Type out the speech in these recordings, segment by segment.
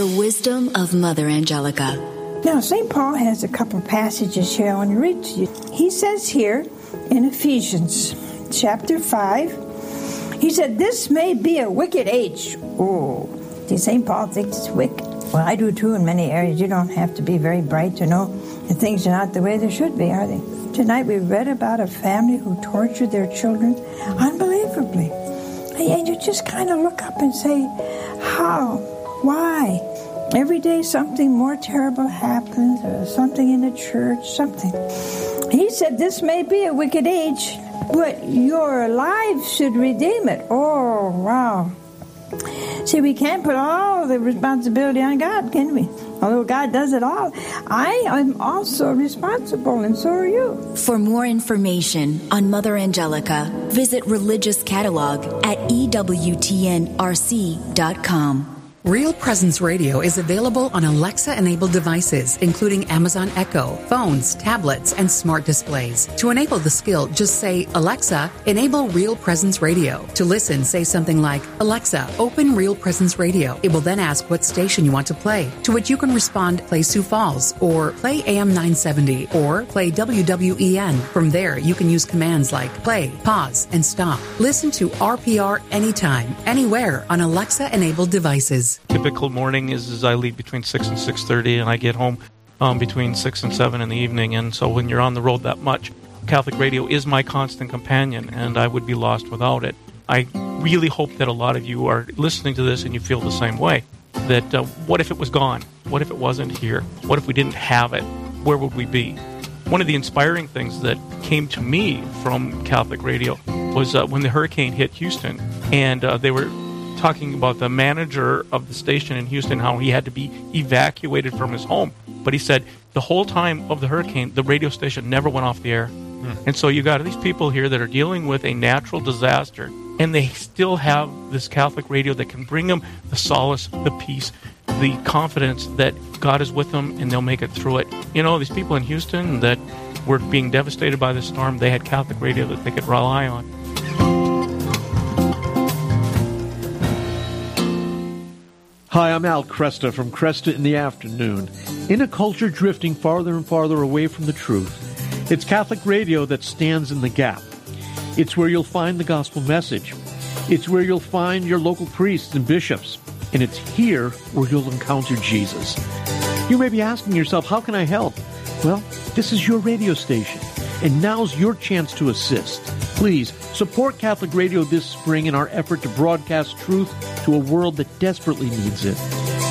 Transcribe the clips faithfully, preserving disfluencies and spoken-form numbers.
The wisdom of Mother Angelica. Now, Saint Paul has a couple passages here I want to read to you. He says here in Ephesians chapter five, he said, "This may be a wicked age." Oh, see, Saint Paul thinks it's wicked. Well, I do too in many areas. You don't have to be very bright to know that things are not the way they should be, are they? Tonight we read about a family who tortured their children unbelievably. And you just kind of look up and say, how? Why? Every day something more terrible happens, or something in the church, something. He said, "This may be a wicked age, but your lives should redeem it." Oh, wow. See, we can't put all the responsibility on God, can we? Although God does it all, I am also responsible, and so are you. For more information on Mother Angelica, visit Religious Catalog at E W T N R C dot com. Real Presence Radio is available on Alexa-enabled devices, including Amazon Echo, phones, tablets, and smart displays. To enable the skill, just say, "Alexa, enable Real Presence Radio." To listen, say something like, "Alexa, open Real Presence Radio." It will then ask what station you want to play, to which you can respond, "Play Sioux Falls," or "Play A M nine seventy, or "Play W W E N. From there, you can use commands like play, pause, and stop. Listen to R P R anytime, anywhere on Alexa-enabled devices. Typical morning is, is I leave between six and six thirty, and I get home um, between six and seven in the evening. And so when you're on the road that much, Catholic radio is my constant companion, and I would be lost without it. I really hope that a lot of you are listening to this and you feel the same way, that uh, what if it was gone? What if it wasn't here? What if we didn't have it? Where would we be? One of the inspiring things that came to me from Catholic radio was uh, when the hurricane hit Houston, and uh, they were talking about the manager of the station in Houston, how he had to be evacuated from his home. But he said the whole time of the hurricane, the radio station never went off the air. Hmm. And so you got these people here that are dealing with a natural disaster, and they still have this Catholic radio that can bring them the solace, the peace, the confidence that God is with them and they'll make it through it. You know, these people in Houston that were being devastated by the storm, they had Catholic radio that they could rely on. Hi, I'm Al Cresta from Cresta in the Afternoon. In a culture drifting farther and farther away from the truth, it's Catholic radio that stands in the gap. It's where you'll find the gospel message. It's where you'll find your local priests and bishops. And it's here where you'll encounter Jesus. You may be asking yourself, how can I help? Well, this is your radio station, and now's your chance to assist. Please support Catholic radio this spring in our effort to broadcast truth to a world that desperately needs it.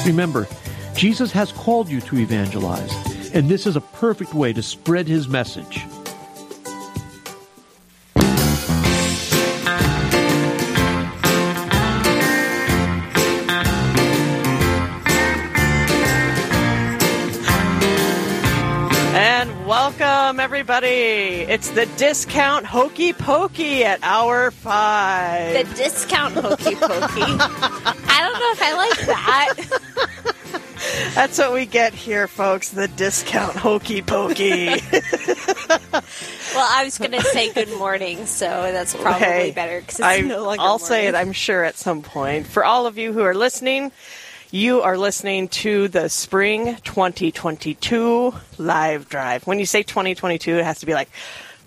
Remember, Jesus has called you to evangelize, and this is a perfect way to spread his message. Welcome, everybody. It's the Discount Hokey Pokey at Hour five. The Discount Hokey Pokey. I don't know if I like that. That's what we get here, folks, the Discount Hokey Pokey. Well, I was going to say good morning, so that's probably hey, better because it's I, no longer I'll morning. Say it, I'm sure, at some point. For all of you who are listening, you are listening to the Spring twenty twenty-two Live Drive. When you say twenty twenty-two, it has to be like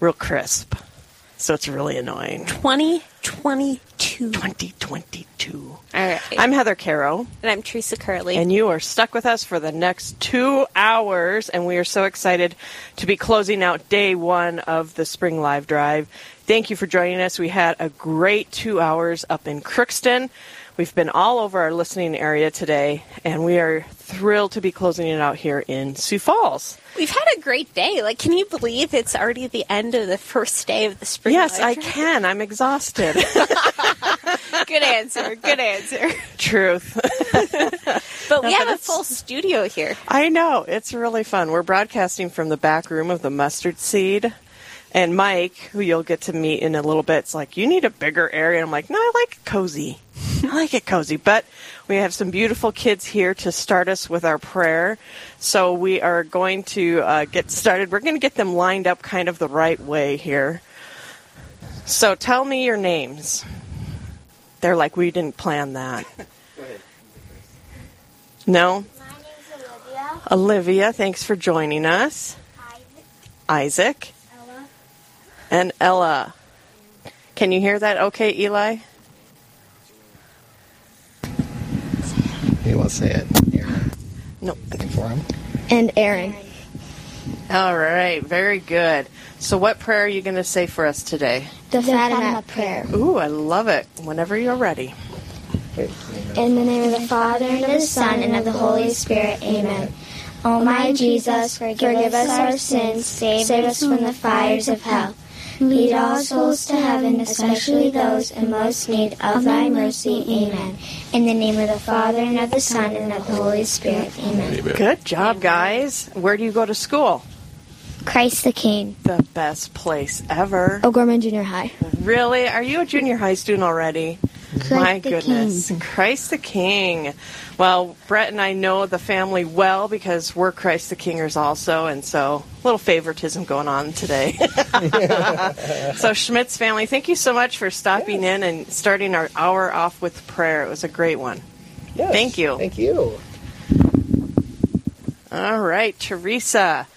real crisp. So it's really annoying. twenty twenty-two. twenty twenty-two. All right. I'm Heather Caro. And I'm Teresa Curley. And you are stuck with us for the next two hours. And we are so excited to be closing out day one of the Spring Live Drive. Thank you for joining us. We had a great two hours up in Crookston. We've been all over our listening area today, and we are thrilled to be closing it out here in Sioux Falls. We've had a great day. Like, can you believe it's already the end of the first day of the spring? Yes, I can. I'm exhausted. Good answer. Good answer. Truth. But we have a full studio here. I know. It's really fun. We're broadcasting from the back room of the Mustard Seed. And Mike, who you'll get to meet in a little bit, is like, you need a bigger area. And I'm like, no, I like it cozy. I like it cozy. But we have some beautiful kids here to start us with our prayer. So we are going to uh, get started. We're going to get them lined up kind of the right way here. So tell me your names. They're like, we didn't plan that. Go ahead. No? My name's Olivia. Olivia, thanks for joining us. Isaac. Isaac. Ella. And Ella. Can you hear that okay, Eli? He won't say it. No. Looking for him. And Aaron. All right, very good. So what prayer are you going to say for us today? The, the Fatima, Fatima prayer. Ooh, I love it. Whenever you're ready. In the name of the Father, and of the Son, and of the Holy Spirit, amen. Almighty Jesus, forgive us our sins, save us from the fires of hell. Lead all souls to heaven, especially those in most need of thy mercy. Amen. In the name of the Father, and of the Son, and of the Holy Spirit. Amen. Amen. Good job, guys. Where do you go to school? Christ the King. The best place ever. O'Gorman Junior High. Really? Are you a junior high student already? Christ My goodness. King. Christ the King. Well, Brett and I know the family well because we're Christ the Kingers also, and so a little favoritism going on today. So Schmidt's family, thank you so much for stopping yes. in and starting our hour off with prayer. It was a great one. Yes. Thank you. Thank you. All right, Teresa.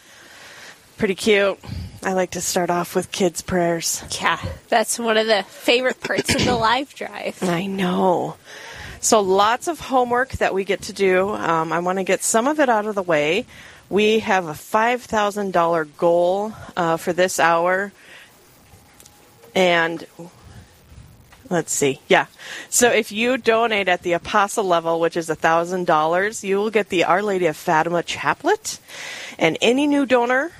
Pretty cute. I like to start off with kids' prayers. Yeah, that's one of the favorite parts of the live drive. I know. So lots of homework that we get to do. Um, I want to get some of it out of the way. We have a five thousand dollars goal uh, for this hour. And let's see. Yeah. So if you donate at the Apostle level, which is one thousand dollars, you will get the Our Lady of Fatima chaplet. And any new donor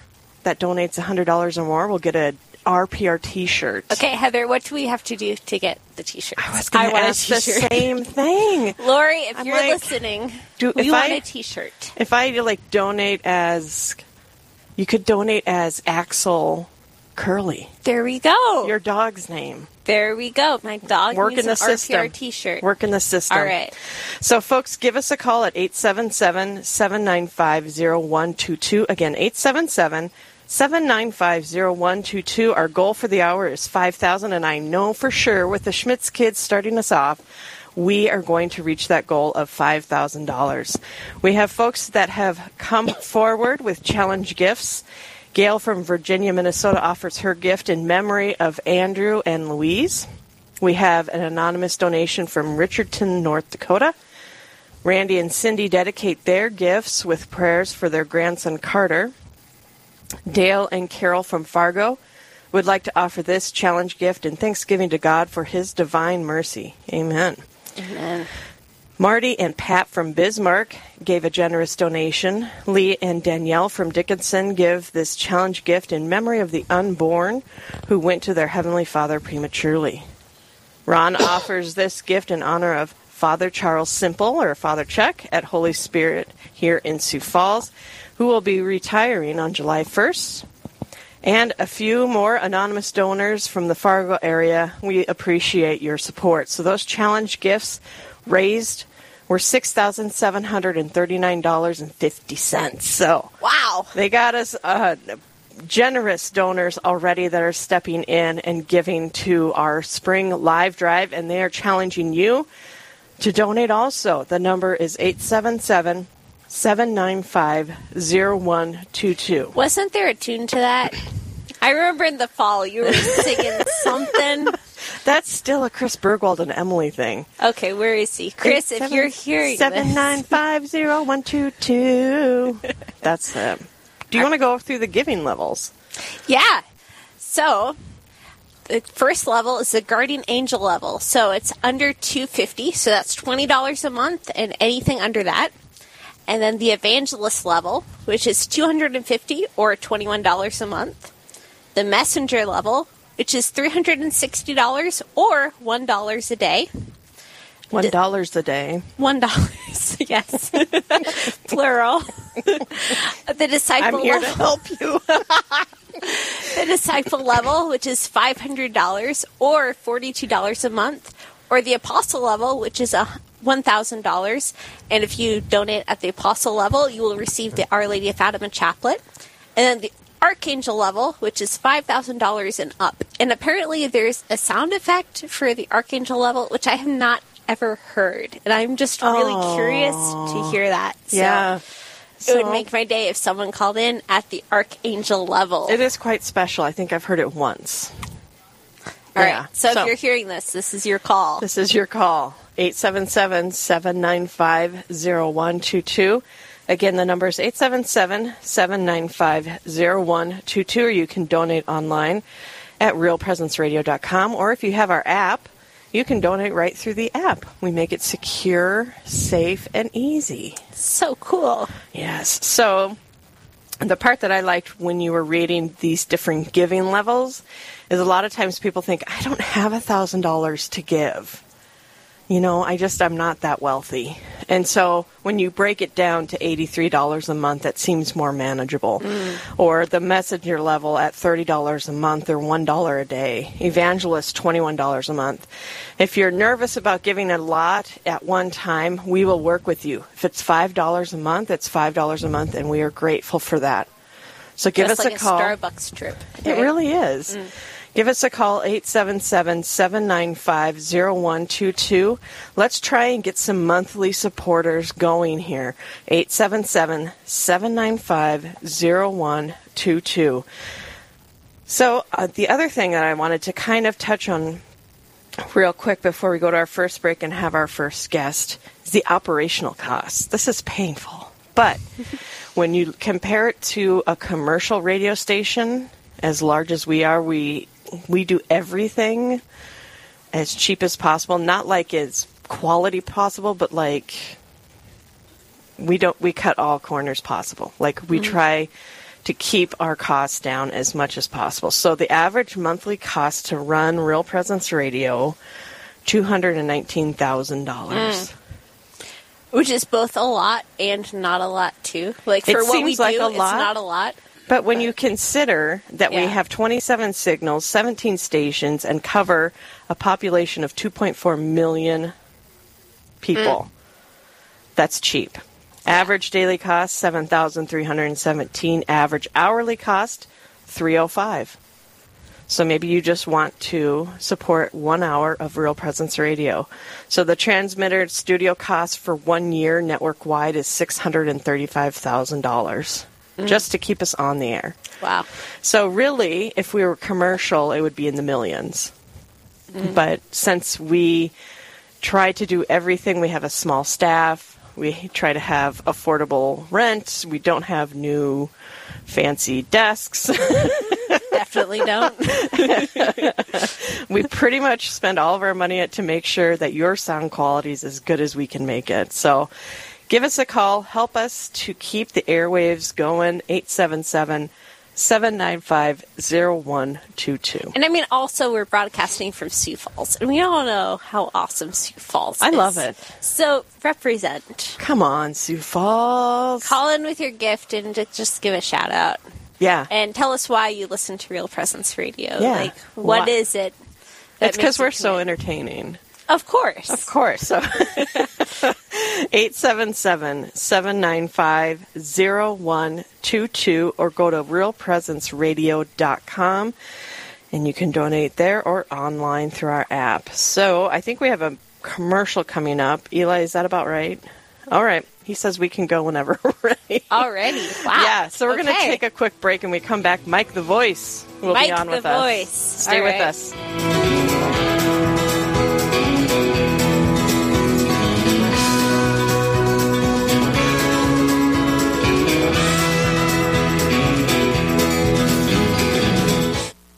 that donates one hundred dollars or more will get a R P R T-shirt. Okay, Heather, what do we have to do to get the T-shirt? I was going to ask the same thing. Lori, if I'm you're like, listening, do, we if want I, a T-shirt. If I like donate as, you could donate as Axel Curly. There we go. Your dog's name. There we go. My dog Work needs in the an system. R P R T-shirt. Work in the system. All right. So, folks, give us a call at eight seven seven, seven nine five, zero one two two. Again, eight seven seven, seven nine five, zero one two two. Our goal for the hour is five thousand, and I know for sure with the Schmitz kids starting us off, we are going to reach that goal of five thousand dollars. We have folks that have come forward with challenge gifts. Gail from Virginia, Minnesota offers her gift in memory of Andrew and Louise. We have an anonymous donation from Richardson, North Dakota. Randy and Cindy dedicate their gifts with prayers for their grandson Carter. Dale and Carol from Fargo would like to offer this challenge gift in thanksgiving to God for his divine mercy. Amen. Amen. Marty and Pat from Bismarck gave a generous donation. Lee and Danielle from Dickinson give this challenge gift in memory of the unborn who went to their Heavenly Father prematurely. Ron offers this gift in honor of Father Charles Simple, or Father Chuck, at Holy Spirit here in Sioux Falls, who will be retiring on July first. And a few more anonymous donors from the Fargo area. We appreciate your support. So those challenge gifts raised were six thousand seven hundred thirty-nine dollars and fifty cents. So wow, they got us uh, generous donors already that are stepping in and giving to our spring live drive, and they are challenging you to donate also. The number is eight seven seven, seven nine five, zero one two two. Wasn't there a tune to that? I remember in the fall you were singing something. That's still a Chris Bergwald and Emily thing. Okay, where is he? Chris, Eight, seven, if you're hearing seven, this. seven nine five, zero one two two. That's it. Do you want to go through the giving levels? Yeah. So the first level is the Guardian Angel level. So it's under two hundred fifty dollars, so that's twenty dollars a month and anything under that. And then the Evangelist level, which is two hundred fifty dollars or twenty-one dollars a month. The Messenger level, which is three hundred sixty dollars or one dollar a day. one dollar a day. one dollar, yes. Plural. The Disciple I'm here level. to help you. The Disciple level, which is five hundred dollars or forty-two dollars a month. Or the Apostle level, which is one thousand dollars. And if you donate at the Apostle level, you will receive the Our Lady of Fatima chaplet. And then the Archangel level, which is five thousand dollars and up. And apparently there's a sound effect for the Archangel level, which I have not ever heard. And I'm just really Aww. curious to hear that. So yeah. So, it would make my day if someone called in at the Archangel level. It is quite special. I think I've heard it once. All yeah. right. So, so if you're hearing this, this is your call. This is your call. eight seven seven, seven nine five, zero one two two. Again, the number is eight seven seven, seven nine five, zero one two two, or you can donate online at real presence radio dot com. Or if you have our app, you can donate right through the app. We make it secure, safe, and easy. So cool. Yes. So the part that I liked when you were reading these different giving levels is a lot of times people think, I don't have one thousand dollars to give. You know, I just, I'm not that wealthy. And so when you break it down to eighty-three dollars a month, that seems more manageable. Mm. Or the messenger level at thirty dollars a month or one dollar a day. Evangelist, twenty-one dollars a month. If you're nervous about giving a lot at one time, we will work with you. If it's five dollars a month, it's five dollars a month, and we are grateful for that. So give just us like a call. It's like a Starbucks trip. Right? It really is. Mm. Give us a call, eight seven seven, seven nine five, zero one two two. Let's try and get some monthly supporters going here. eight seven seven, seven nine five, zero one two two. So uh, the other thing that I wanted to kind of touch on real quick before we go to our first break and have our first guest is the operational costs. This is painful. But when you compare it to a commercial radio station, as large as we are, we... We do everything as cheap as possible, not like as quality possible, but like we don't, we cut all corners possible. Like we mm-hmm. try to keep our costs down as much as possible. So the average monthly cost to run Real Presence Radio, two hundred nineteen thousand dollars. Mm. Which is both a lot and not a lot too. Like for it what we like do, it's not a lot. But when you consider that yeah. we have twenty-seven signals, seventeen stations, and cover a population of two point four million people, mm. that's cheap. Yeah. Average daily cost, seven thousand three hundred seventeen dollars. Average hourly cost, three hundred five dollars. So maybe you just want to support one hour of Real Presence Radio. So the transmitter studio cost for one year network-wide is six hundred thirty-five thousand dollars. Just to keep us on the air. Wow. So really, if we were commercial, it would be in the millions. Mm-hmm. But since we try to do everything, we have a small staff, we try to have affordable rent, we don't have new fancy desks. Definitely don't. We pretty much spend all of our money to make sure that your sound quality is as good as we can make it. So... give us a call. Help us to keep the airwaves going, eight seven seven, seven nine five, zero one two two. And I mean, also, we're broadcasting from Sioux Falls, and we all know how awesome Sioux Falls is. I love it. So, represent. Come on, Sioux Falls. Call in with your gift and just give a shout-out. Yeah. And tell us why you listen to Real Presence Radio. Yeah. Like, what why? is it? It's because we're so entertaining. Of course. Of course. So eight seven seven, seven nine five, zero one two two or go to real presence radio dot com and you can donate there or online through our app. So I think we have a commercial coming up. Eli, is that about right? All right. He says we can go whenever we're ready. Already. Wow. Yeah. So we're okay. going to take a quick break and we come back. Mike the Voice will Mike be on with us. Mike the Voice. Stay All with right. us.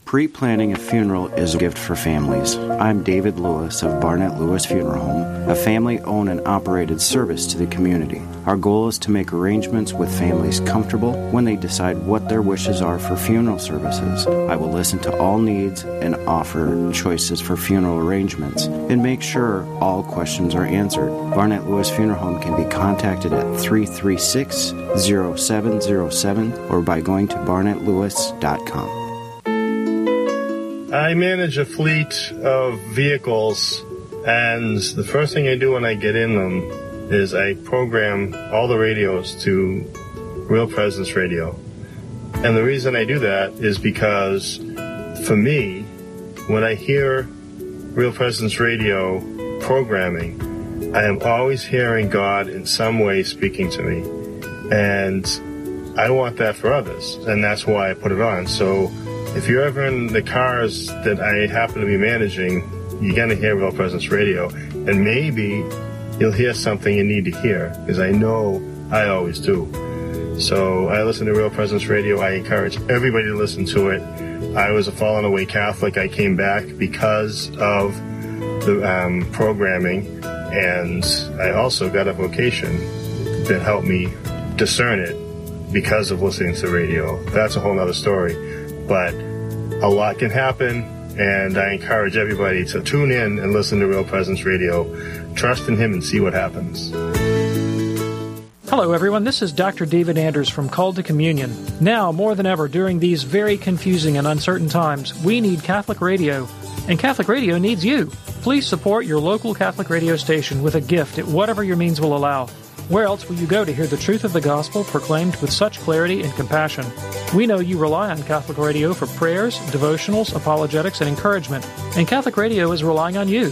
Pre-planning a funeral is a gift for families. I'm David Lewis of Barnett Lewis Funeral Home, a family-owned and operated service to the community. Our goal is to make arrangements with families comfortable when they decide what their wishes are for funeral services. I will listen to all needs and offer choices for funeral arrangements and make sure all questions are answered. Barnett Lewis Funeral Home can be contacted at three three six, zero seven zero seven or by going to barnett lewis dot com. I manage a fleet of vehicles, and the first thing I do when I get in them is I program all the radios to Real Presence Radio. And the reason I do that is because, for me, when I hear Real Presence Radio programming, I am always hearing God in some way speaking to me. And I want that for others. And that's why I put it on. So if you're ever in the cars that I happen to be managing, you're going to hear Real Presence Radio. And maybe you'll hear something you need to hear, because I know I always do. So I listen to Real Presence Radio. I encourage everybody to listen to it. I was a fallen away Catholic. I came back because of the um, programming, and I also got a vocation that helped me discern it because of listening to the radio. That's a whole other story, but a lot can happen, and I encourage everybody to tune in and listen to Real Presence Radio. Trust in Him and see what happens. Hello, everyone. This is Doctor David Anders from Called to Communion. Now, more than ever, during these very confusing and uncertain times, we need Catholic radio, and Catholic radio needs you. Please support your local Catholic radio station with a gift at whatever your means will allow. Where else will you go to hear the truth of the gospel proclaimed with such clarity and compassion? We know you rely on Catholic radio for prayers, devotionals, apologetics, and encouragement, and Catholic radio is relying on you.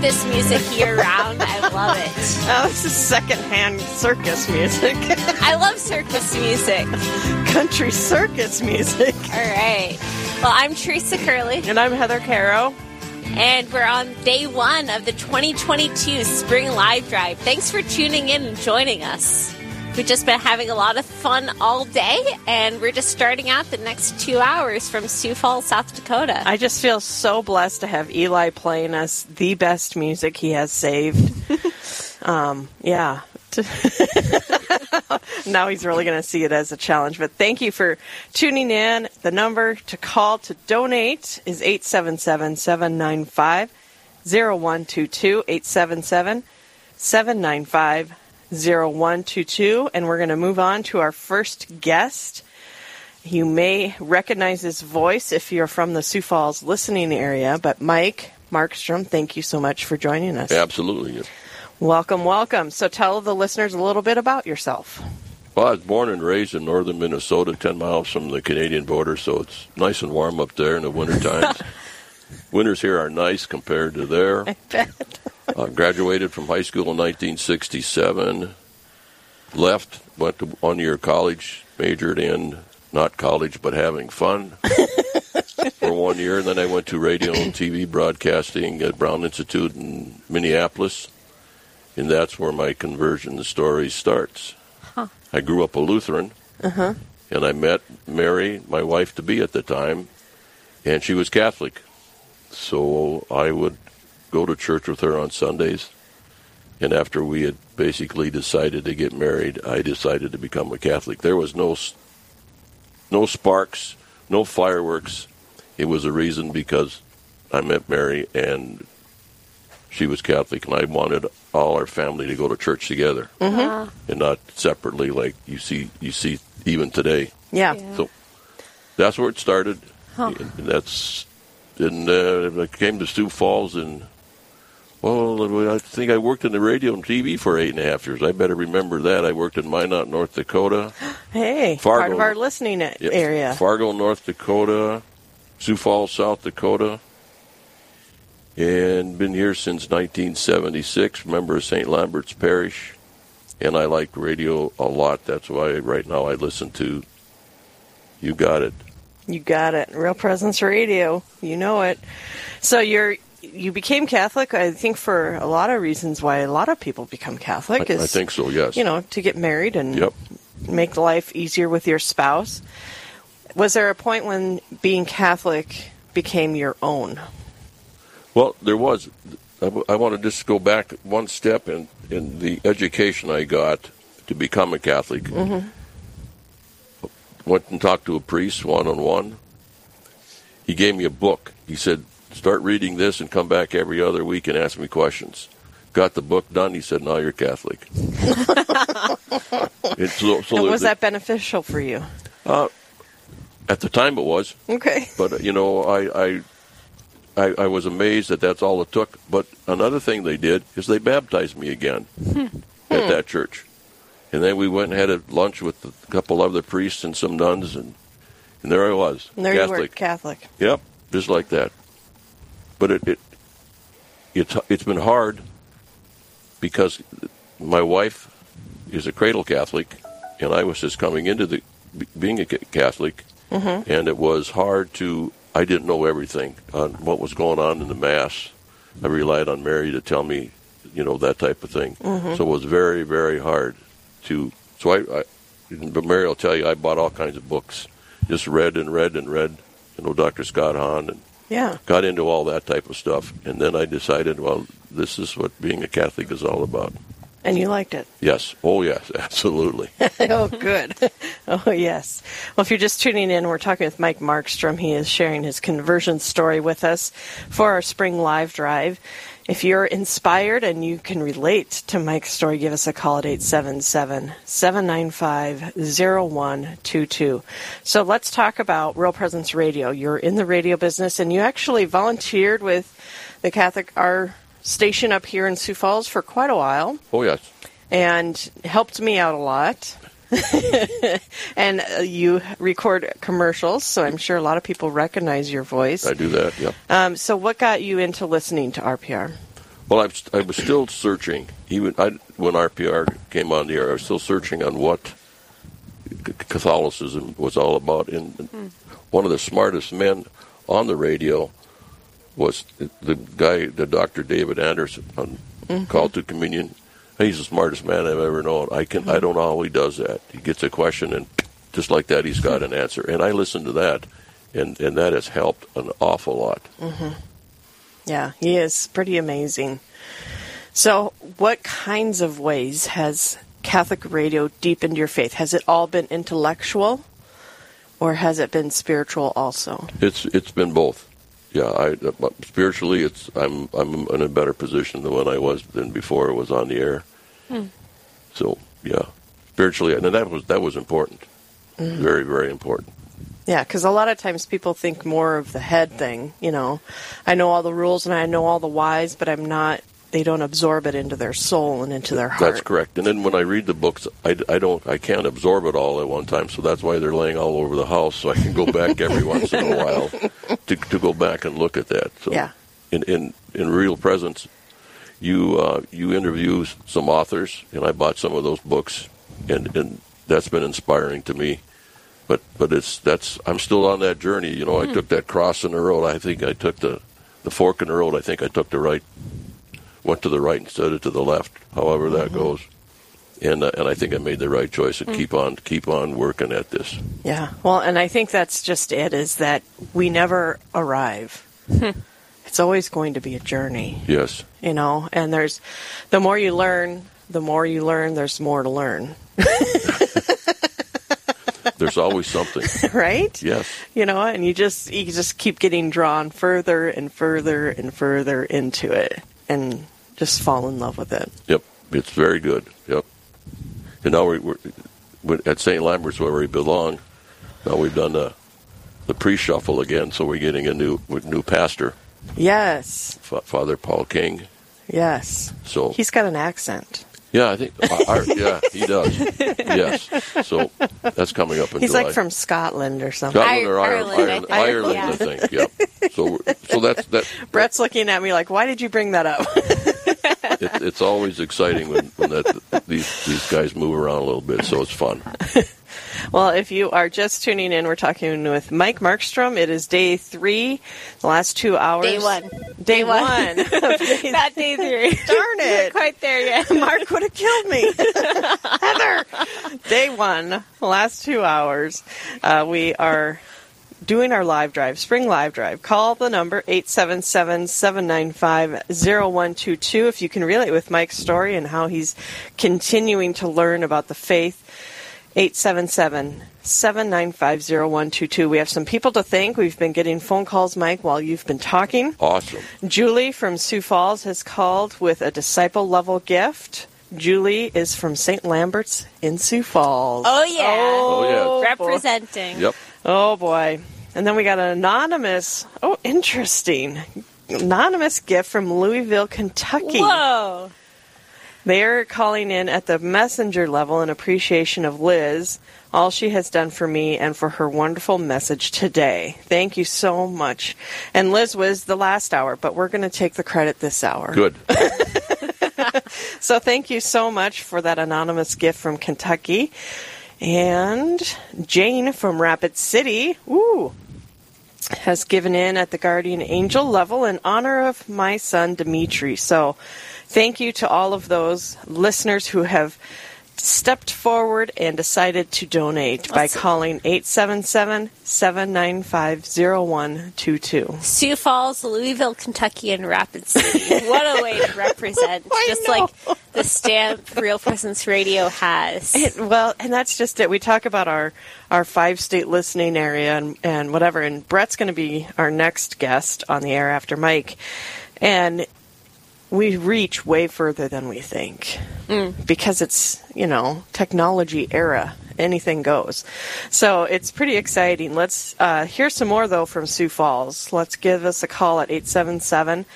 This music year-round, I love it. Oh, this is second-hand circus music. I love circus music. Country circus music. All right. Well, I'm Teresa Curley. And I'm Heather Caro. And we're on day one of the twenty twenty-two Spring Live Drive. Thanks for tuning in and joining us. We've just been having a lot of fun all day, and we're just starting out the next two hours from Sioux Falls, South Dakota. I just feel so blessed to have Eli playing us the best music he has saved. um, yeah. Now he's really going to see it as a challenge. But thank you for tuning in. The number to call to donate is eight seven seven, seven nine five, zero one two two, eight seven seven, seven nine five, zero one two two. zero one two two, and we're going to move on to our first guest. You may recognize his voice if you're from the Sioux Falls listening area, but Mike Markstrom, thank you so much for joining us. Absolutely. Yes. Welcome, welcome. So tell the listeners a little bit about yourself. Well, I was born and raised in northern Minnesota, ten miles from the Canadian border, so it's nice and warm up there in the winter times. Winters here are nice compared to there. I bet. Uh, graduated from high school in nineteen sixty-seven, left, went to one-year college, majored in, not college, but having fun for one year. And then I went to radio and T V broadcasting at Brown Institute in Minneapolis, and that's where my conversion story starts. Huh. I grew up a Lutheran, uh-huh. and I met Mary, my wife-to-be at the time, and she was Catholic. So I would go to church with her on Sundays, and after we had basically decided to get married, I decided to become a Catholic. There was no no sparks, no fireworks. It was a reason because I met Mary, and she was Catholic, and I wanted all our family to go to church together, mm-hmm. and not separately like you see you see even today. Yeah. yeah. So that's where it started. Huh. And that's and uh, I came to Sioux Falls in. Well, I think I worked in the radio and T V for eight and a half years. I better remember that. I worked in Minot, North Dakota. Hey, Fargo, part of our listening yep, area. Fargo, North Dakota, Sioux Falls, South Dakota, and been here since nineteen seventy-six, member of Saint Lambert's Parish, and I like radio a lot. That's why right now I listen to You Got It. You got it. Real Presence Radio. You know it. So you're... You became Catholic, I think, for a lot of reasons why a lot of people become Catholic. Is, I think so, yes. You know, to get married and yep. make life easier with your spouse. Was there a point when being Catholic became your own? Well, there was. I, I want to just go back one step in, in the education I got to become a Catholic. Mm-hmm. Went and talked to a priest one-on-one. He gave me a book. He said, start reading this and come back every other week and ask me questions. Got the book done. He said, now you're Catholic. so, so was that beneficial for you? Uh, at the time it was. Okay. But, you know, I, I I I was amazed that that's all it took. But another thing they did is they baptized me again hmm. at hmm. that church. And then we went and had a lunch with a couple other priests and some nuns, and, and there I was, and there Catholic. You were Catholic. Yep, just like that. But it, it it's it's been hard because my wife is a cradle Catholic, and I was just coming into the being a Catholic, mm-hmm. and it was hard to. I didn't know everything on what was going on in the Mass. I relied on Mary to tell me, you know, that type of thing. Mm-hmm. So it was very, very hard. To so I, I, but Mary will tell you I bought all kinds of books, just read and read and read, you know, Doctor Scott Hahn, and yeah, got into all that type of stuff. And then I decided, well, this is what being a Catholic is all about. And you liked it? Yes. Oh, yes, absolutely. Oh, good. Oh, yes. Well, if you're just tuning in, we're talking with Mike Markstrom. He is sharing his conversion story with us for our Spring Live Drive. If you're inspired and you can relate to Mike's story, give us a call at eight seven seven, seven nine five, zero one two two. So let's talk about Real Presence Radio. You're in the radio business, and you actually volunteered with the Catholic Our station up here in Sioux Falls for quite a while. Oh, yes. And helped me out a lot. And uh, you record commercials, so I'm sure a lot of people recognize your voice. I do that, yeah. Um, so what got you into listening to R P R? Well, I was, I was still searching. Even I, when R P R came on the air, I was still searching on what Catholicism was all about. And hmm. one of the smartest men on the radio was the guy, the Doctor David Anders, on mm-hmm. Called to Communion. He's the smartest man I've ever known. I can I don't know how he does that. He gets a question, and just like that, he's got an answer. And I listen to that, and, and that has helped an awful lot. Mm-hmm. Yeah, he is pretty amazing. So what kinds of ways has Catholic radio deepened your faith? Has it all been intellectual, or has it been spiritual also? It's It's been both. Yeah, I, spiritually, it's I'm I'm in a better position than when I was than before it was on the air. Hmm. So yeah, spiritually, and that was that was important, mm. very very important. Yeah, because a lot of times people think more of the head thing. You know, I know all the rules and I know all the whys, but I'm not. They don't absorb it into their soul and into their heart. That's correct. And then when I read the books, I, I don't I can't absorb it all at one time. So that's why they're laying all over the house. So I can go back every once in a while to to go back and look at that. So yeah. In in in Real Presence, you uh, you interview some authors, and I bought some of those books, and, and that's been inspiring to me. But but it's that's I'm still on that journey. You know, mm. I took that cross in the road. I think I took the the fork in the road. I think I took the right. Went to the right instead of to the left, however that mm-hmm. goes, and uh, and I think I made the right choice and mm-hmm. keep on keep on working at this. Yeah, well, and I think that's just it is that we never arrive. It's always going to be a journey. Yes, you know, and there's the more you learn, the more you learn. There's more to learn. There's always something, right? Yes, you know, and you just you just keep getting drawn further and further and further into it. And just fall in love with it. Yep, it's very good. Yep. And now we're, we're at Saint Lambert's where we belong. Now we've done the the pre-shuffle again, so we're getting a new new pastor. Yes. F- Father Paul King. Yes. So he's got an accent. Yeah, I think. Our, yeah, he does. Yes. So that's coming up in He's July. Like from Scotland or something. Scotland or Ireland, Ireland, Ireland, I think. Ireland, yeah. I think. Yep. So, so that's that. Brett's that, looking at me like, "Why did you bring that up?" it, it's always exciting when, when that these these guys move around a little bit, so it's fun. Well, if you are just tuning in, we're talking with Mike Markstrom. It is day three, the last two hours. Day one. Day, day one. one. Not day three. Darn it. Not quite there yet. Mark would have killed me. Heather. Day one, the last two hours, uh, we are doing our live drive, Spring Live Drive. Call the number eight seven seven, seven nine five, zero one two two if you can relate with Mike's story and how he's continuing to learn about the faith. eight seven seven, seven nine five, zero one two two. We have some people to thank. We've been getting phone calls, Mike, while you've been talking. Awesome. Julie from Sioux Falls has called with a disciple-level gift. Julie is from Saint Lambert's in Sioux Falls. Oh, yeah. Oh, oh yeah. Representing. Boy. Yep. Oh, boy. And then we got an anonymous, oh, interesting, anonymous gift from Louisville, Kentucky. Whoa. They're calling in at the messenger level in appreciation of Liz, all she has done for me, and for her wonderful message today. Thank you so much. And Liz was the last hour, but we're going to take the credit this hour. Good. So thank you so much for that anonymous gift from Kentucky. And Jane from Rapid City, ooh, has given in at the Guardian Angel level in honor of my son, Dimitri. So thank you to all of those listeners who have stepped forward and decided to donate by calling eight seven seven, seven nine five, zero one two two. Sioux Falls, Louisville, Kentucky, and Rapid City. What a way to represent, just know. Like the stamp Real Presence Radio has. It, well, and that's just it. We talk about our, our five-state listening area and, and whatever, and Brett's going to be our next guest on the air after Mike. And we reach way further than we think mm. because it's, you know, technology era. Anything goes. So it's pretty exciting. Let's uh, hear some more, though, from Sioux Falls. Let's give us a call at eight seven seven,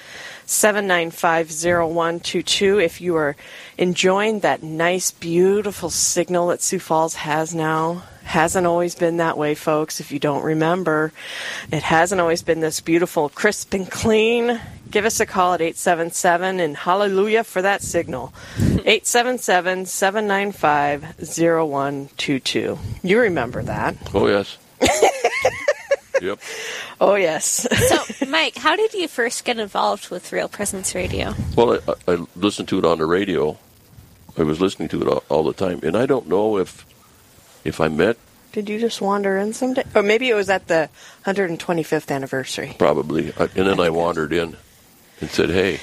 seven nine five, zero one two two if you are enjoying that nice, beautiful signal that Sioux Falls has now. Hasn't always been that way, folks, if you don't remember. It hasn't always been this beautiful, crisp and clean. Give us a call at eight seven seven and hallelujah for that signal. eight seven seven, seven nine five, zero one two two. You remember that. Oh, yes. Yep. Oh, yes. So, Mike, how did you first get involved with Real Presence Radio? Well, I, I listened to it on the radio. I was listening to it all, all the time. And I don't know if... If I met... Did you just wander in someday? Or maybe it was at the one hundred twenty-fifth anniversary. Probably. And then I, I wandered in and said, hey,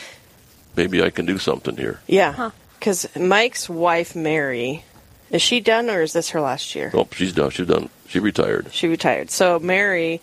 maybe I can do something here. Yeah. Because huh. Mike's wife, Mary, is she done or is this her last year? Oh, she's done. She's done. She retired. She retired. So Mary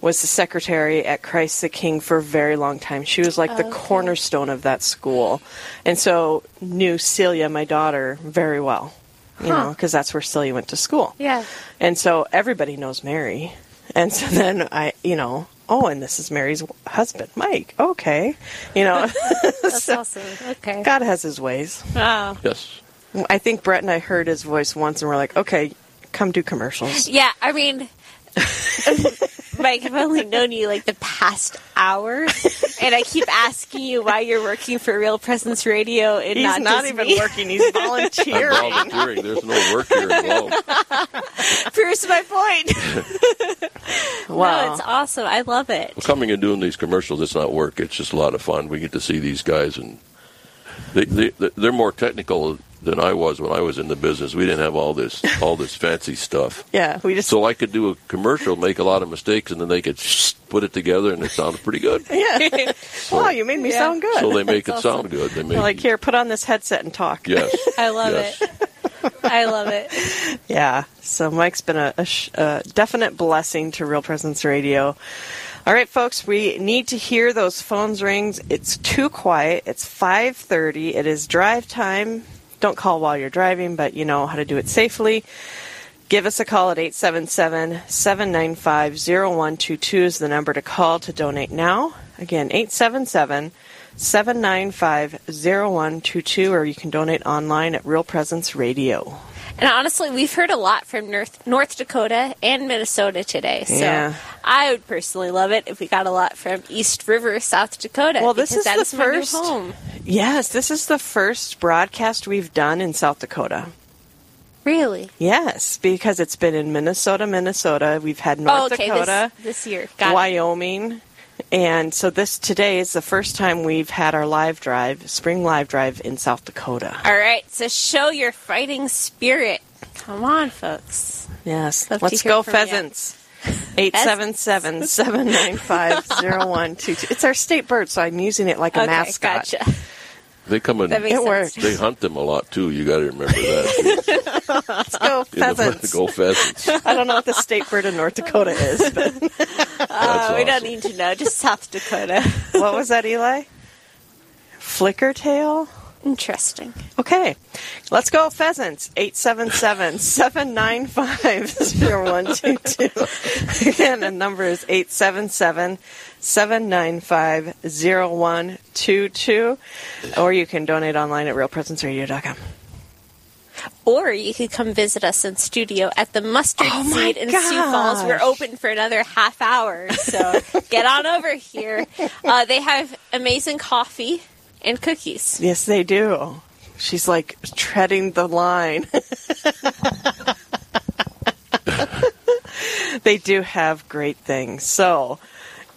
was the secretary at Christ the King for a very long time. She was like oh, the okay. cornerstone of that school. And so knew Celia, my daughter, very well. You huh. know, because that's where Celia went to school. Yeah. And so everybody knows Mary. And so then I, you know, oh, and this is Mary's husband, Mike. Okay. You know. That's so awesome. Okay. God has his ways. Oh. Yes. I think Brett and I heard his voice once and we're like, okay, come do commercials. Yeah, I mean... Mike, I've only known you like the past hour, and I keep asking you why you're working for Real Presence Radio and he's not, not just even me. Working. He's volunteering. I'm volunteering. There's no work here involved. Proves my point. Wow, no, it's awesome. I love it. Well, coming and doing these commercials, it's not work. It's just a lot of fun. We get to see these guys, and they, they they're more technical than I was when I was in the business. We didn't have all this all this fancy stuff. Yeah, we just so I could do a commercial, make a lot of mistakes, and then they could sh- put it together, and it sounded pretty good. Yeah. So, wow, you made me yeah. sound good. So they make That's it awesome. Sound good. They make like, here, put on this headset and talk. Yes. I love yes. it. I love it. Yeah. So Mike's been a, a, sh- a definite blessing to Real Presence Radio. All right, folks, we need to hear those phones rings. It's too quiet. It's five thirty. It is drive time. Don't call while you're driving, but you know how to do it safely. Give us a call at eight seven seven, seven nine five, zero one two two is the number to call to donate now. Again, eight seven seven, seven nine five, zero one two two, or you can donate online at Real Presence Radio. And honestly, we've heard a lot from North, North Dakota and Minnesota today. So yeah. I would personally love it if we got a lot from East River, South Dakota. Well, this is the first. Home. Yes, this is the first broadcast we've done in South Dakota. Really? Yes, because it's been in Minnesota, Minnesota. We've had North oh, okay, Dakota, this, this year, got Wyoming. It. And so this today is the first time we've had our live drive, spring live drive in South Dakota. All right, so show your fighting spirit. Come on, folks. Yes, Love let's go Pheasants. eight seven seven, seven nine five, zero one two two. It's our state bird, so I'm using it like a okay, mascot. Gotcha. They come in. It sense. Works. They hunt them a lot too. You got to remember that. Let's go pheasants. Go pheasants. I don't know what the state bird of North Dakota is. But uh, awesome. We don't need to know. Just South Dakota. What was that, Eli? Flicker tail. Interesting. Okay. Let's go pheasants. eight seven seven, seven nine five, zero one two two. Again, the number is eight seven seven, seven nine five, zero one two two. Or you can donate online at real presence radio dot com. Or you could come visit us in studio at the Mustard oh Seed in gosh. Sioux Falls. We're open for another half hour, so get on over here. Uh, they have amazing coffee and cookies. Yes, they do. She's like treading the line. They do have great things. So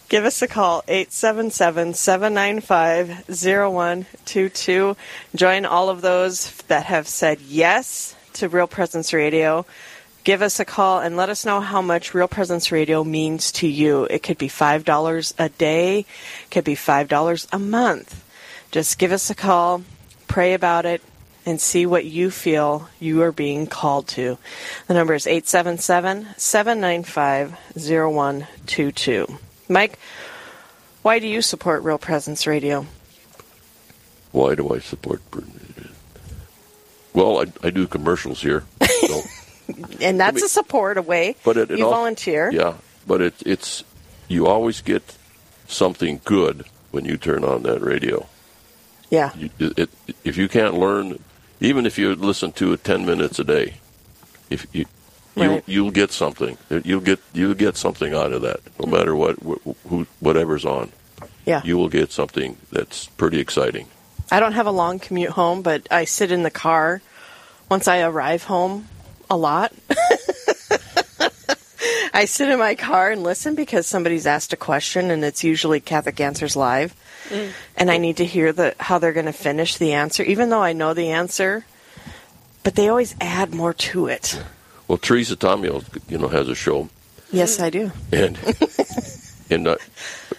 give us a call, eight seven seven, seven nine five, zero one two two. Join all of those that have said yes to Real Presence Radio. Give us a call and let us know how much Real Presence Radio means to you. It could be five dollars a day. It could be five dollars a month. Just give us a call, pray about it, and see what you feel you are being called to. The number is eight seven seven, seven nine five, zero one two two. Mike, why do you support Real Presence Radio? Why do I support? Well, I, I do commercials here. So. And that's I mean, a support away. But it, it you all, volunteer. Yeah, but it, it's you always get something good when you turn on that radio. Yeah. You, it, it, if you can't learn, even if you listen to it ten minutes a day, if you, you right. you'll get something. You'll get you'll get something out of that, no matter what who whatever's on. Yeah. You will get something that's pretty exciting. I don't have a long commute home, but I sit in the car once I arrive home a lot. I sit in my car and listen because somebody's asked a question, and it's usually Catholic Answers Live. Mm. And I need to hear the how they're going to finish the answer, even though I know the answer. But they always add more to it. Well, Teresa Tomio, you know, has a show. Yes, I do. And and uh,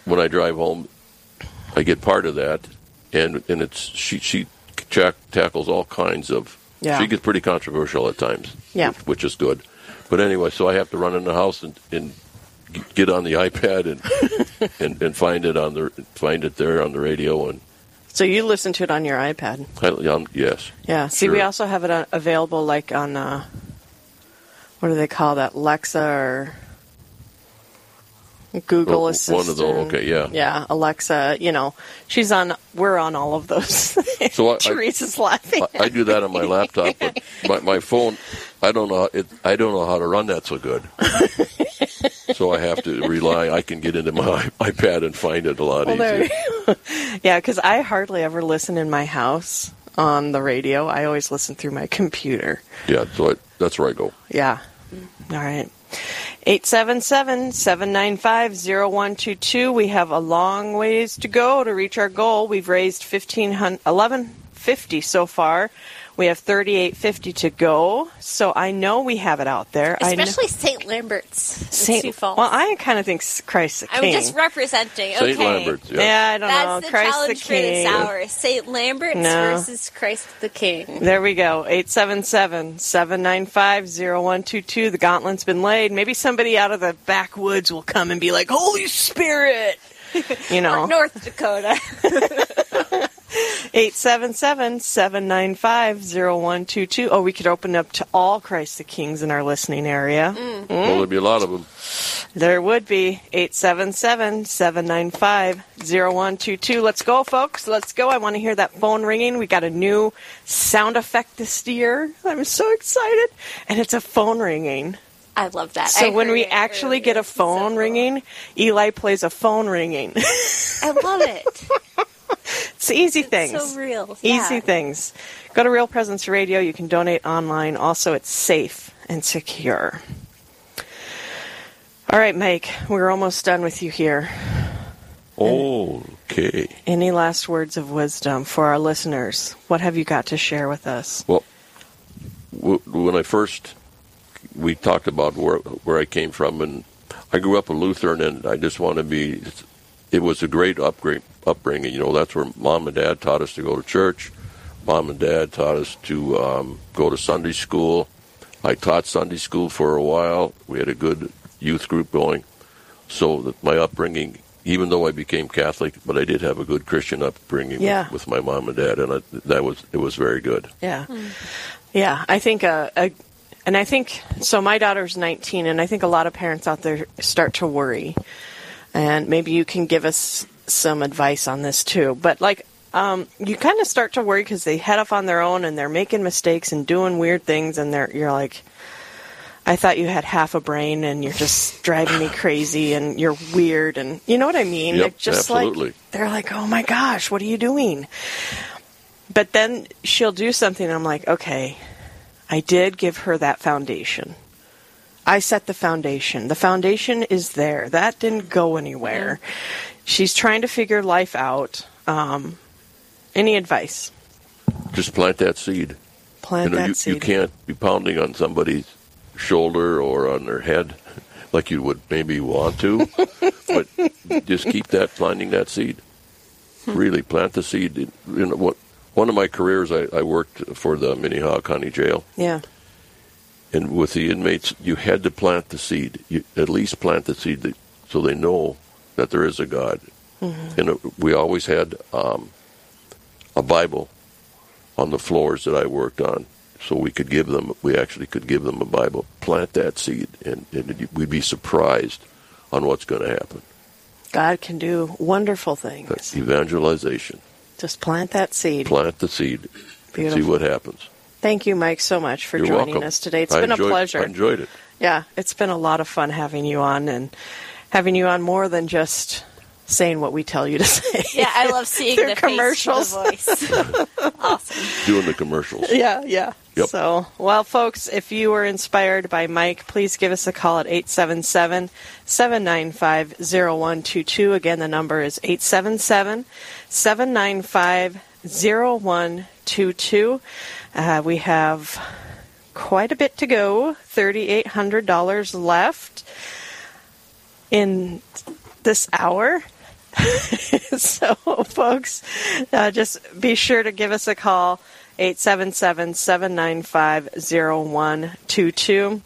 when I drive home, I get part of that, and and it's she she tack, tackles all kinds of. Yeah. She gets pretty controversial at times. Yeah. Which, which is good. But anyway, so I have to run in the house and. and get on the iPad and, and and find it on the find it there on the radio. And so you listen to it on your iPad. I, um, yes. Yeah. See, sure. We also have it on, available, like on uh, what do they call that, Alexa or Google oh, Assistant. One of those. Okay. Yeah. Yeah, Alexa. You know, she's on. We're on all of those. So I, Teresa's I, laughing. I, I do that on my laptop, but my, my phone. I don't know. It, I don't know how to run that so good. So I have to rely, I can get into my iPad and find it a lot well, easier. Yeah, because I hardly ever listen in my house on the radio. I always listen through my computer. Yeah, so I, that's where I go. Yeah. All right. eight seven seven, seven nine five, zero one two two. We have a long ways to go to reach our goal. We've raised eleven fifty so far. We have thirty-eight fifty to go, so I know we have it out there. Especially Saint Lambert's, Saint Sioux Falls. Well, I kind of think Christ the King. I'm just representing. Okay. Saint Lambert's, yeah. Yeah, I don't That's know. The Christ the King. That's the challenge for this hour. Saint Lambert's no. versus Christ the King. There we go. eight seven seven, seven nine five, zero one two two. The gauntlet's been laid. Maybe somebody out of the backwoods will come and be like, Holy Spirit! You know. Or North Dakota. eight seven seven, seven nine five, zero one two two. Oh, we could open up to all Christ the Kings in our listening area. Mm. Mm. Well, there'd be a lot of them. There would be. eight seven seven, seven nine five, zero one two two. Let's go, folks. Let's go. I want to hear that phone ringing. We got a new sound effect this year. I'm so excited. And it's a phone ringing. I love that. So I when we it, actually get a phone so ringing, cool. Eli plays a phone ringing. I love it. It's easy it's things. So real. Yeah. Easy things. Go to Real Presence Radio. You can donate online. Also, it's safe and secure. All right, Mike. We're almost done with you here. Okay. Any last words of wisdom for our listeners? What have you got to share with us? Well, when I first, we talked about where where I came from, and I grew up a Lutheran, and I just want to be. It was a great upgrade. upbringing, you know, that's where Mom and Dad taught us to go to church. Mom and Dad taught us to um, go to Sunday school. I taught Sunday school for a while. We had a good youth group going. So that my upbringing even though I became Catholic, but I did have a good Christian upbringing yeah. with, with my mom and dad, and I, that was it was very good. Yeah, mm. yeah. I think a, a, and I think so. My daughter's nineteen, and I think a lot of parents out there start to worry, and maybe you can give us some advice on this too. But like, um, you kind of start to worry because they head off on their own and they're making mistakes and doing weird things, and they're you're like. I thought you had half a brain, and you're just driving me crazy, and you're weird, and you know what I mean? Yep, just absolutely. Like, they're like, oh, my gosh, what are you doing? But then she'll do something, and I'm like, okay, I did give her that foundation. I set the foundation. The foundation is there. That didn't go anywhere. She's trying to figure life out. Um, any advice? Just plant that seed. Plant you know, that you, seed. You can't be pounding on somebody's shoulder or on their head like you would maybe want to, but just keep that, planting that seed. Really plant the seed. You know, what, one of my careers, I, I worked for the Minnehaha County Jail. Yeah. And with the inmates, you had to plant the seed. You at least plant the seed that, so they know that there is a God. Mm-hmm. And it, we always had um, a Bible on the floors that I worked on. So we could give them, we actually could give them a Bible, plant that seed, and, and we'd be surprised on what's going to happen. God can do wonderful things. That's evangelization. Just plant that seed. Plant the seed. Beautiful. See what happens. Thank you, Mike, so much for You're joining welcome. us today. It's I been enjoyed, a pleasure. I enjoyed it. Yeah, it's been a lot of fun having you on, and having you on more than just saying what we tell you to say. Yeah, I love seeing the commercials. Face the voice. Awesome. Doing the commercials. Yeah, yeah. Yep. So, well, folks, if you were inspired by Mike, please give us a call at eight seven seven, seven nine five, zero one two two. Again, the number is eight seven seven, seven nine five, zero one two two. Uh, we have quite a bit to go, three thousand eight hundred dollars left in this hour. So, folks, uh, just be sure to give us a call, eight seven seven, seven nine five, zero one two two.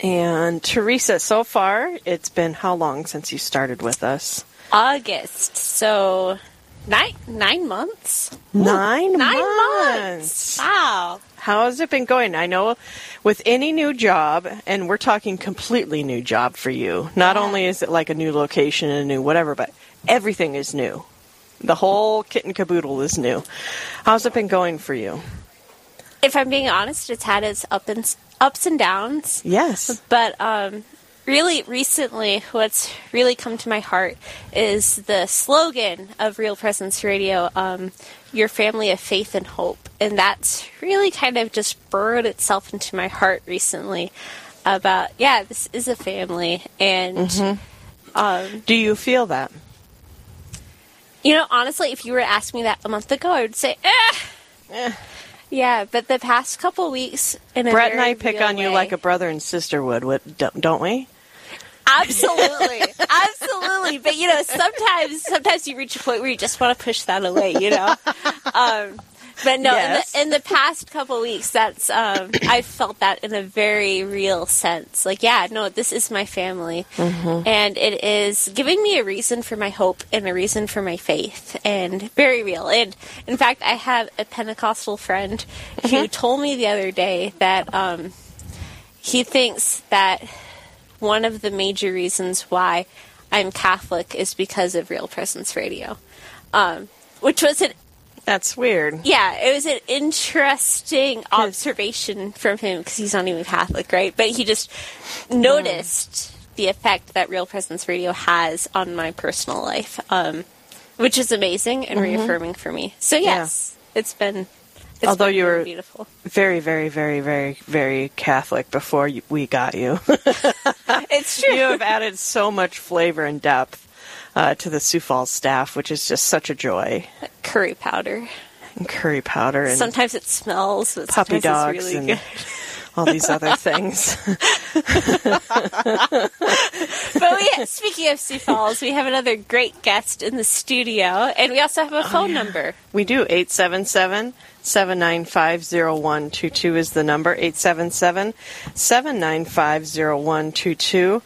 And Teresa, so far, it's been how long since you started with us? August. So, nine nine months. Nine, Ooh, nine months. months. Wow. How has it been going? I know with any new job, and we're talking completely new job for you, not yeah. only is it like a new location and a new whatever, but everything is new. The whole kit and caboodle is new. How's it been going for you? If I'm being honest, it's had its up and, ups and downs. Yes. But um, really recently, what's really come to my heart is the slogan of Real Presence Radio, um, your family of faith and hope. And that's really kind of just burrowed itself into my heart recently about, yeah, this is a family. And mm-hmm. um, do you feel that? You know, honestly, if you were to ask me that a month ago, I would say, eh. Eh. Yeah, but the past couple weeks, in a Brett and I pick on way, you like a brother and sister would, don't we? Absolutely. Absolutely. But, you know, sometimes sometimes you reach a point where you just want to push that away, you know? Um, but, no, yes. in, the, in the past couple weeks, that's um, I felt that in a very real sense. Like, yeah, no, this is my family. Mm-hmm. And it is giving me a reason for my hope and a reason for my faith. And very real. And, in fact, I have a Pentecostal friend mm-hmm. who told me the other day that um, he thinks that one of the major reasons why I'm Catholic is because of Real Presence Radio, um, which was an... That's weird. Yeah, it was an interesting observation from him, because he's not even Catholic, right? But he just noticed mm. the effect that Real Presence Radio has on my personal life, um, which is amazing and mm-hmm. reaffirming for me. So, yes, yeah. it's been... It's Although you were beautiful. very, very, very, very, very Catholic before you, we got you. It's true. You have added so much flavor and depth uh, to the Sioux Falls staff, which is just such a joy. Curry powder. And curry powder. And sometimes it smells. But puppy dogs. It's really and good. all these other things. But we, speaking of Sioux Falls, we have another great guest in the studio, and we also have a phone oh, yeah. number. We do. eight seven seven, seven nine five, zero one two two is the number. eight seven seven, seven nine five, zero one two two.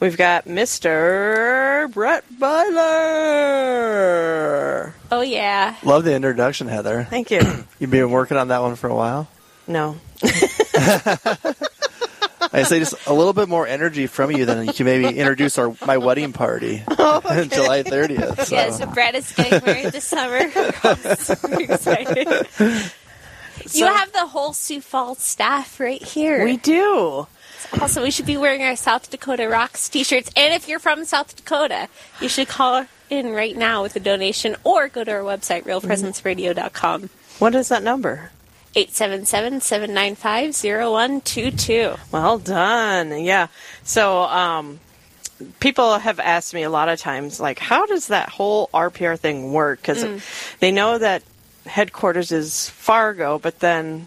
We've got Mister Brett Byler. Oh, yeah. Love the introduction, Heather. Thank you. You've been working on that one for a while? No. I say just a little bit more energy from you than you can maybe introduce our my wedding party oh, okay. on July thirtieth. So. Yeah, so Brad is getting married this summer. I'm super excited. So, you have the whole Sioux Falls staff right here. We do. Also, we should be wearing our South Dakota Rocks t-shirts. And if you're from South Dakota, you should call in right now with a donation or go to our website, real presence radio dot com. What is that number? eight seven seven, seven nine five, zero one two two. Well done. Yeah. So um, people have asked me a lot of times, like, how does that whole R P R thing work? Because mm. they know that headquarters is Fargo, but then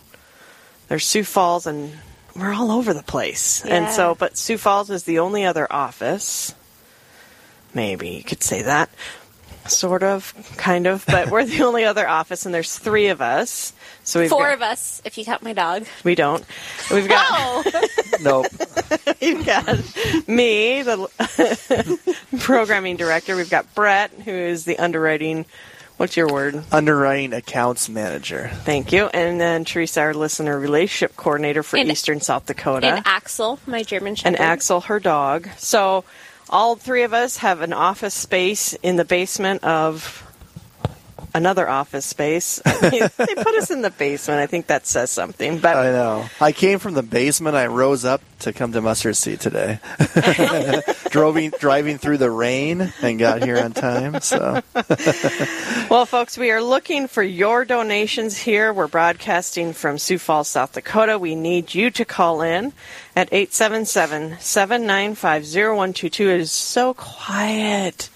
there's Sioux Falls, and we're all over the place. Yeah. And so, but Sioux Falls is the only other office. Maybe you could say that. Sort of, kind of, but we're the only other office, and there's three of us. So we've Four got, of us, if you count my dog. We don't. We've got... Oh! Nope. We've got me, the programming director. We've got Brett, who is the underwriting... What's your word? Underwriting accounts manager. Thank you. And then Teresa, our listener relationship coordinator for and, Eastern South Dakota. And Axel, my German shepherd. And Axel, her dog. So... all three of us have an office space in the basement of another office space. I mean, they put us in the basement. I think that says something. But I know. I came from the basement. I rose up to come to Mustard Seed today. driving, driving through the rain and got here on time. So, well, folks, we are looking for your donations here. We're broadcasting from Sioux Falls, South Dakota. We need you to call in. At eight seven seven, seven nine five, zero one two two. It is so quiet.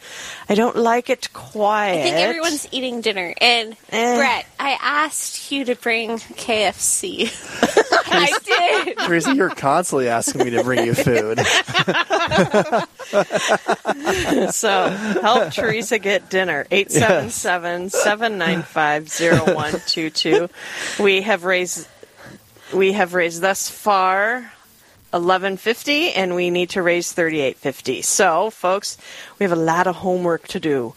I don't like it quiet. I think everyone's eating dinner. And, eh. Brett, I asked you to bring K F C. I did. Teresa, you're constantly asking me to bring you food. So, help Teresa get dinner. eight seven seven, seven nine five, zero one two two. We have raised, we have raised thus far... eleven fifty, and we need to raise thirty-eight fifty. So, folks, we have a lot of homework to do.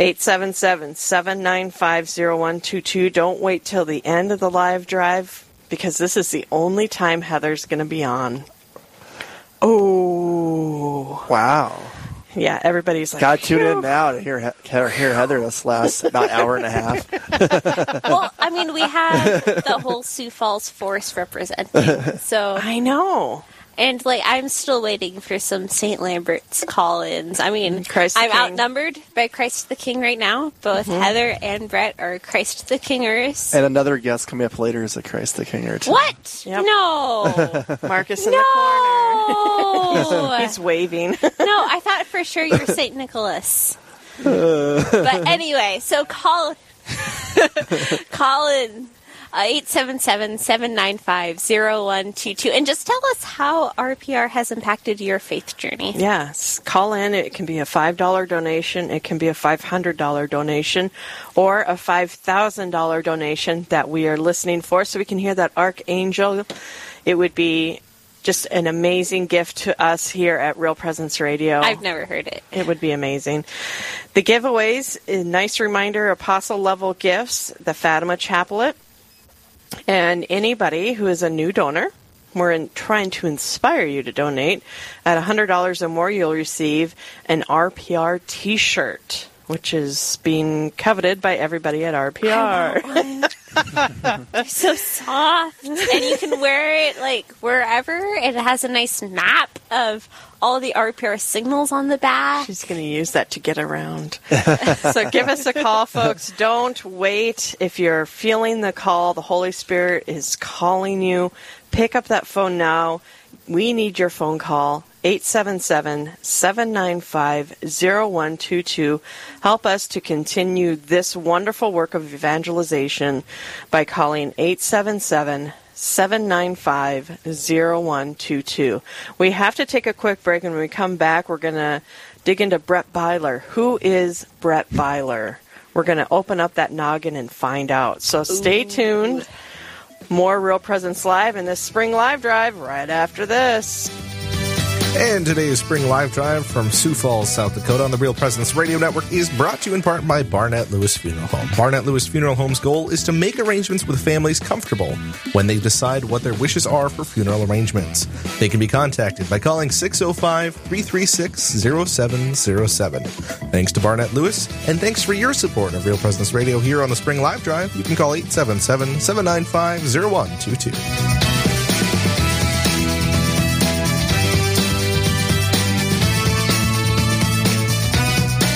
eight seven seven, seven nine five, zero one two two. Don't wait till the end of the live drive, because this is the only time Heather's going to be on. Oh. Wow. Yeah, everybody's like... Got tuned in now to hear, hear Heather this last about hour and a half. Well, I mean, we have the whole Sioux Falls force representing, so... I know. And, like, I'm still waiting for some Saint Lambert's call-ins. I mean, Christ I'm outnumbered by Christ the King right now. Both mm-hmm. Heather and Brett are Christ the Kingers. And another guest coming up later is a Christ the Kinger, too. What? Yep. No. Marcus in no. the corner. He's waving. No, I thought for sure you were Saint Nicholas. Uh. But anyway, so call, call in. Uh, eight seven seven, seven nine five, zero one two two. And just tell us how R P R has impacted your faith journey. Yes. Call in. It can be a five dollar donation. It can be a five hundred dollar donation or a five thousand dollar donation that we are listening for. So we can hear that Archangel. It would be just an amazing gift to us here at Real Presence Radio. I've never heard it. It would be amazing. The giveaways, a nice reminder, Apostle-level gifts, the Fatima Chaplet. And anybody who is a new donor, we're in, trying to inspire you to donate. At one hundred dollars or more, you'll receive an R P R T-shirt, which is being coveted by everybody at R P R. They're so soft. And you can wear it, like, wherever. It has a nice map of all the R P R signals on the back. She's going to use that to get around. So give us a call, folks. Don't wait. If you're feeling the call, the Holy Spirit is calling you. Pick up that phone now. We need your phone call. eight seven seven, seven nine five, zero one two two. Help us to continue this wonderful work of evangelization by calling eight seven seven, seven nine five, zero one two two. seven nine five, zero one two two. We have to take a quick break, and when we come back, we're going to dig into Brett Beiler. Who is Brett Beiler? We're going to open up that noggin and find out. So stay Ooh. tuned. More Real Presence Live in this Spring Live Drive right after this. And today's Spring Live Drive from Sioux Falls, South Dakota on the Real Presence Radio Network is brought to you in part by Barnett Lewis Funeral Home. Barnett Lewis Funeral Home's goal is to make arrangements with families comfortable when they decide what their wishes are for funeral arrangements. They can be contacted by calling six oh five, three three six, oh seven oh seven. Thanks to Barnett Lewis, and thanks for your support of Real Presence Radio here on the Spring Live Drive. You can call eight seven seven, seven nine five, zero one two two.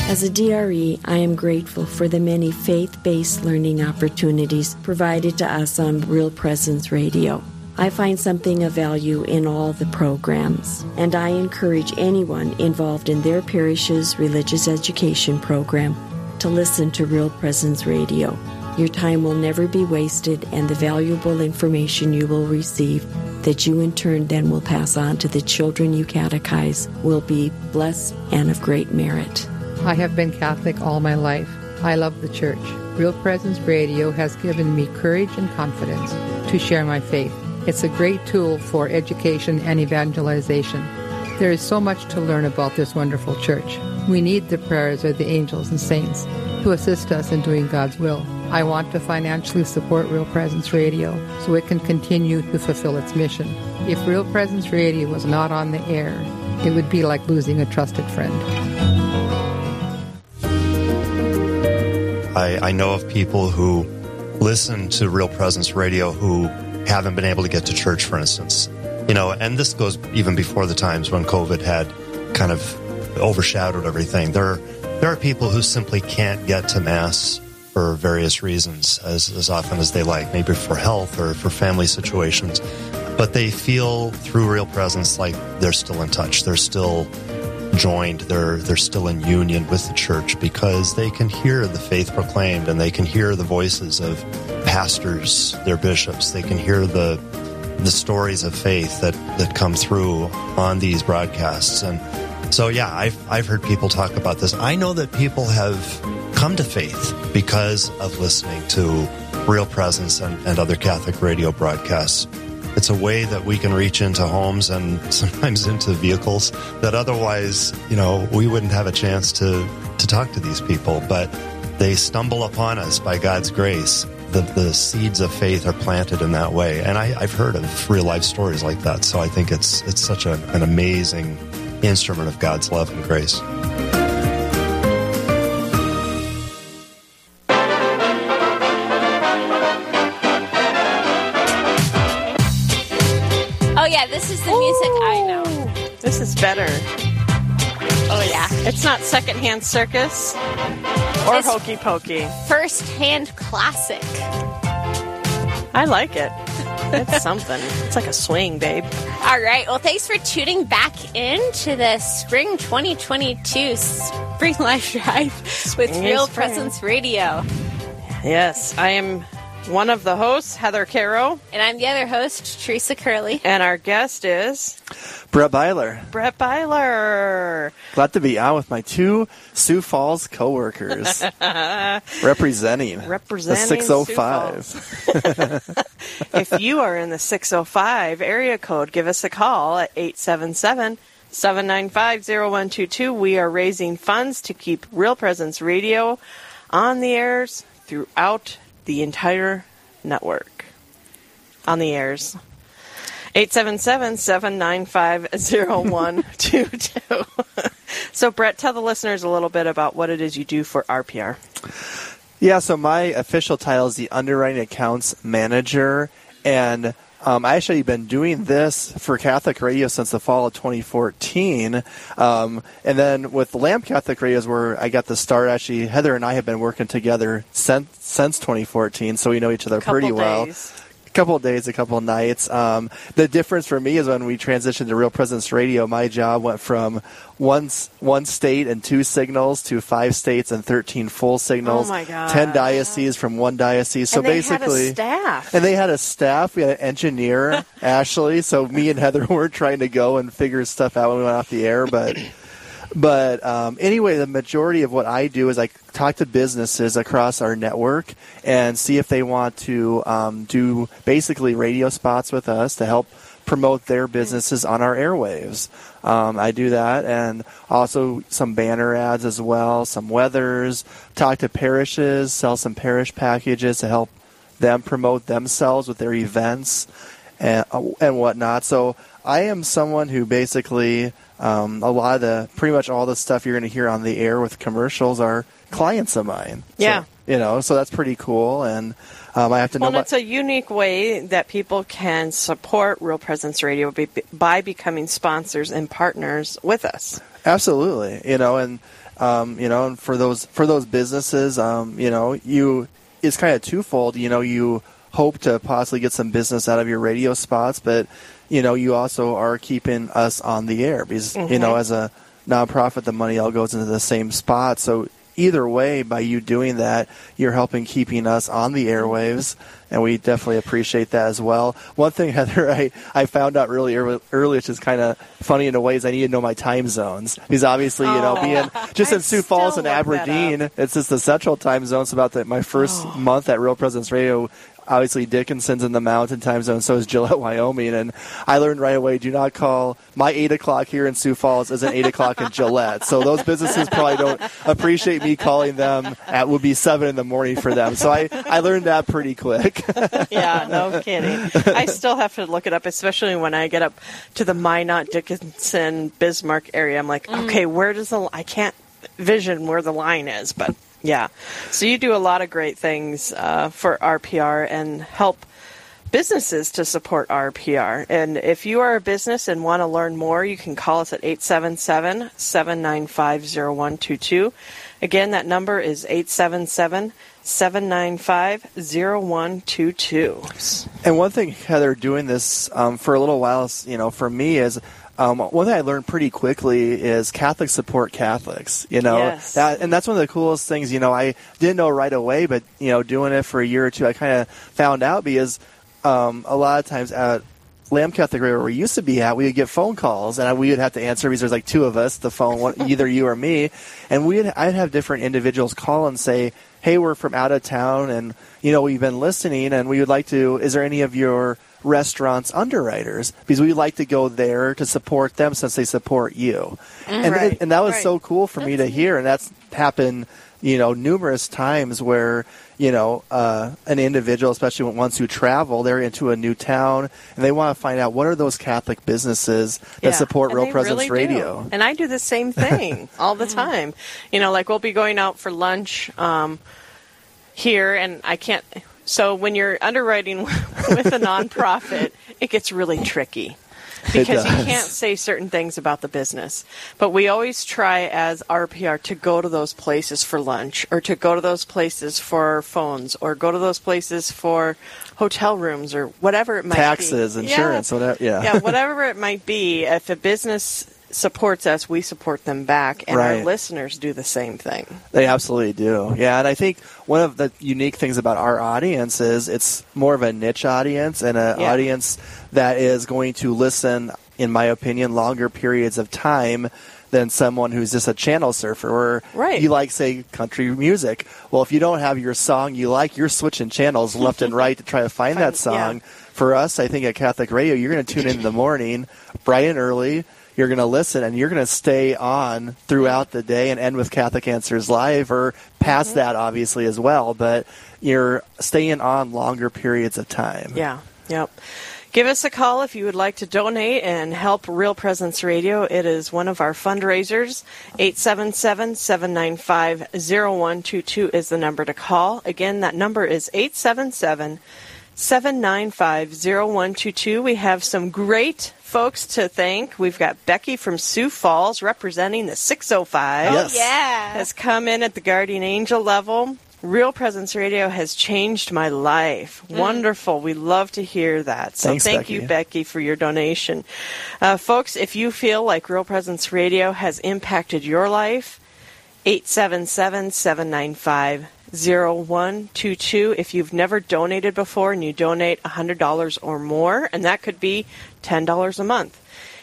As a D R E, I am grateful for the many faith-based learning opportunities provided to us on Real Presence Radio. I find something of value in all the programs, and I encourage anyone involved in their parish's religious education program to listen to Real Presence Radio. Your time will never be wasted, and the valuable information you will receive that you in turn then will pass on to the children you catechize will be blessed and of great merit. I have been Catholic all my life. I love the Church. Real Presence Radio has given me courage and confidence to share my faith. It's a great tool for education and evangelization. There is so much to learn about this wonderful Church. We need the prayers of the angels and saints to assist us in doing God's will. I want to financially support Real Presence Radio so it can continue to fulfill its mission. If Real Presence Radio was not on the air, it would be like losing a trusted friend. I, I know of people who listen to Real Presence Radio who haven't been able to get to church, for instance. You know, and this goes even before the times when COVID had kind of overshadowed everything. There, there are people who simply can't get to Mass for various reasons as, as often as they like, maybe for health or for family situations. But they feel through Real Presence like they're still in touch. They're still joined, they're they're still in union with the Church because they can hear the faith proclaimed, and they can hear the voices of pastors, their bishops. They can hear the the stories of faith that that come through on these broadcasts. And so yeah, I've I've heard people talk about this. I know that people have come to faith because of listening to Real Presence and, and other Catholic radio broadcasts. It's a way that we can reach into homes and sometimes into vehicles that otherwise, you know, we wouldn't have a chance to, to talk to these people. But they stumble upon us by God's grace. The, the seeds of faith are planted in that way. And I, I've heard of real life stories like that. So I think it's it's such a, an amazing instrument of God's love and grace. Better. Oh yeah, it's not secondhand circus or it's hokey pokey. First-hand classic. I like it. It's something. It's like a swing, babe. All right. Well, thanks for tuning back in to the Spring twenty twenty-two Spring Live Drive spring with Real spring. Presence Radio. Yes, I am. One of the hosts, Heather Caro. And I'm the other host, Teresa Curley. And our guest is... Brett Beiler. Brett Beiler. Glad to be on with my two Sioux Falls co-workers. representing. Representing the six oh five. If you are in the six oh five area code, give us a call at eight seven seven, seven nine five, zero one two two. We are raising funds to keep Real Presence Radio on the airs throughout the entire network on the airs. eight seven seven, seven nine five, zero one two two. So, Brett, tell the listeners a little bit about what it is you do for R P R. Yeah, so my official title is the Underwriting Accounts Manager, and Um, I actually been doing this for Catholic radio since the fall of twenty fourteen, um, and then with Lamp Catholic Radio is where I got the start. Actually, Heather and I have been working together since since twenty fourteen, so we know each other Couple pretty days. well. couple of days, a couple of nights. Um, the difference for me is when we transitioned to Real Presence Radio, my job went from one one state and two signals to five states and thirteen full signals. Oh my God. Ten dioceses from one diocese. So and they basically, had a staff. And they had a staff. We had an engineer, Ashley. So me and Heather were trying to go and figure stuff out when we went off the air, but. But um, anyway, the majority of what I do is I talk to businesses across our network and see if they want to um, do basically radio spots with us to help promote their businesses on our airwaves. Um, I do that, and also some banner ads as well, some weathers, talk to parishes, sell some parish packages to help them promote themselves with their events and, and whatnot. So I am someone who basically... Um, a lot of the, pretty much all the stuff you're going to hear on the air with commercials are clients of mine. Yeah. So, you know, so that's pretty cool. And um, I have to know. Well, my- it's a unique way that people can support Real Presence Radio be- by becoming sponsors and partners with us. Absolutely. You know, and, um, you know, and for those, for those businesses, um, you know, you, it's kind of twofold. You know, you hope to possibly get some business out of your radio spots, but you know, you also are keeping us on the air because, mm-hmm. you know, as a nonprofit, the money all goes into the same spot. So either way, by you doing that, you're helping keeping us on the airwaves, and we definitely appreciate that as well. One thing, Heather, I, I found out really early, early which is kind of funny in a way, is I need to know my time zones. Because obviously, oh. you know, being just in Sioux Falls and Aberdeen, it's just the central time zone. It's about the, my first oh. month at Real Presence Radio. Obviously, Dickinson's in the mountain time zone, so is Gillette, Wyoming. And I learned right away, do not call my eight o'clock here in Sioux Falls isn't eight o'clock in Gillette. So those businesses probably don't appreciate me calling them at would be seven in the morning for them. So I, I learned that pretty quick. Yeah, no kidding. I still have to look it up, especially when I get up to the Minot, Dickinson, Bismarck area. I'm like, mm. okay, where does the – I can't vision where the line is, but – yeah. So you do a lot of great things uh, for R P R and help businesses to support R P R. And if you are a business and want to learn more, you can call us at eight seven seven, seven nine five, zero one two two. Again, that number is eight seven seven, seven nine five, zero one two two. And one thing, Heather, doing this um, for a little while, you know, for me is... Um, one thing I learned pretty quickly is Catholics support Catholics, you know, yes. that, and that's one of the coolest things, you know, I didn't know right away, but, you know, doing it for a year or two, I kind of found out because um, a lot of times at Lamb Catholic Radio, where we used to be at, we would get phone calls, and I, we would have to answer because there's like two of us, the phone, one, either you or me, and we'd I'd have different individuals call and say, hey, we're from out of town, and, you know, we've been listening, and we would like to, is there any of your restaurants underwriters, because we like to go there to support them since they support you. Mm, and, right, and that was right. so cool for me to hear. And that's happened, you know, numerous times where, you know, uh, an individual, especially once you travel, they're into a new town and they want to find out what are those Catholic businesses that yeah. support and Real Presence really Radio. Do. And I do the same thing all the time. You know, like we'll be going out for lunch um, here and I can't... So when you're underwriting with a nonprofit, it gets really tricky because you can't say certain things about the business. But we always try as R P R to go to those places for lunch or to go to those places for phones or go to those places for hotel rooms or whatever it might Taxes, be. Taxes, insurance, yeah. whatever. Yeah. yeah, whatever it might be. If a business supports us, we support them back, and right. our listeners do the same thing. They absolutely do. Yeah, and I think one of the unique things about our audience is it's more of a niche audience and an yeah. audience that is going to listen, in my opinion, longer periods of time than someone who's just a channel surfer or right. you like, say, country music. Well, if you don't have your song you like, you're switching channels left and right to try to find that song. Yeah. For us, I think at Catholic Radio, you're going to tune in in the morning, bright and early. You're going to listen, and you're going to stay on throughout the day and end with Catholic Answers Live or past mm-hmm. that, obviously, as well. But you're staying on longer periods of time. Yeah. Yep. Give us a call if you would like to donate and help Real Presence Radio. It is one of our fundraisers. eight seven seven, seven nine five, zero one two two is the number to call. Again, that number is eight seven seven, seven nine five, zero one two two. We have some great folks to thank. We've got Becky from Sioux Falls representing the six oh five. Yes. Oh, yeah. Has come in at the Guardian Angel level. Real Presence Radio has changed my life. Mm. Wonderful. We love to hear that. So Thanks, thank Becky. you, Becky, for your donation. Uh, folks, if you feel like Real Presence Radio has impacted your life, eight seven seven, seven nine five, zero one two two. If you've never donated before and you donate one hundred dollars or more, and that could be ten dollars a month,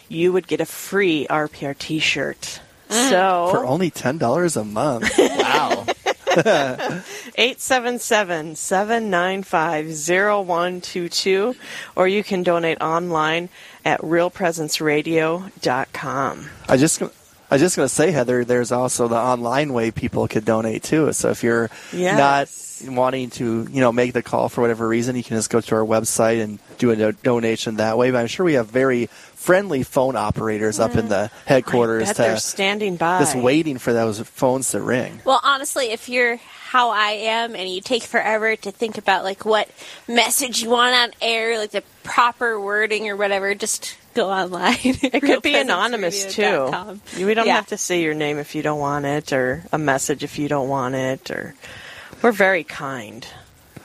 you would get a free R P R T-shirt. Mm. So for only ten dollars a month. Wow. eight seven seven, seven nine five, zero one two two, or you can donate online at real presence radio dot com. I just... I was just going to say, Heather, there's also the online way people could donate, too. So if you're yes. not wanting to, you know, make the call for whatever reason, you can just go to our website and do a do- donation that way. But I'm sure we have very friendly phone operators mm. up in the headquarters. I bet to, they're standing by. Just waiting for those phones to ring. Well, honestly, if you're how I am and you take forever to think about, like, what message you want on air, like the proper wording or whatever, just... go online. It could be anonymous, too. We don't yeah. have to say your name if you don't want it, or a message if you don't want it. Or We're very kind.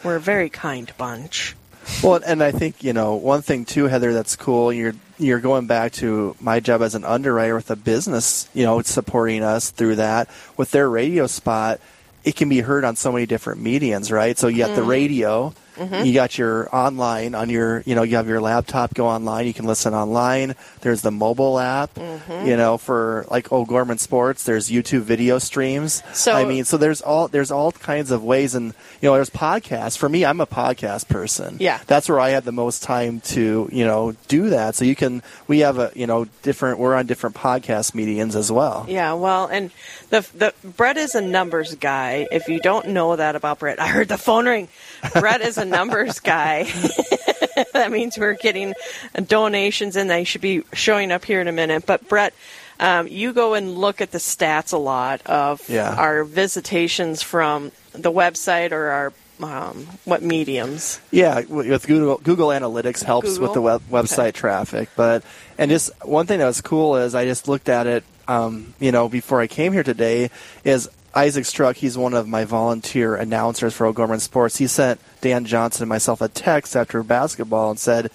We're a very kind bunch. Well, and I think, you know, one thing, too, Heather, that's cool, you're you're going back to my job as an underwriter with a business, you know, supporting us through that. With their radio spot, it can be heard on so many different mediums, right? So you got mm. the radio. Mm-hmm. You got your online on your, you know, you have your laptop, go online, you can listen online. There's the mobile app, mm-hmm. you know, for like O'Gorman Sports. There's YouTube video streams. So I mean, so there's all there's all kinds of ways, and you know, there's podcasts. For me, I'm a podcast person. Yeah, that's where I had the most time to, you know, do that. So you can, we have a, you know, different. We're on different podcast mediums as well. Yeah, well, and the the Brett is a numbers guy. If you don't know that about Brett, I heard the phone ring. Brett is a numbers guy. That means we're getting donations, and they should be showing up here in a minute. But Brett, um, you go and look at the stats a lot of yeah. our visitations from the website or our um, what mediums. Yeah, with Google, Google Analytics helps Google? with the web, website okay. traffic. But and just one thing that was cool is I just looked at it. Um, you know, before I came here today, is Isaac Struck, he's one of my volunteer announcers for O'Gorman Sports. He sent Dan Johnson and myself a text after basketball and said,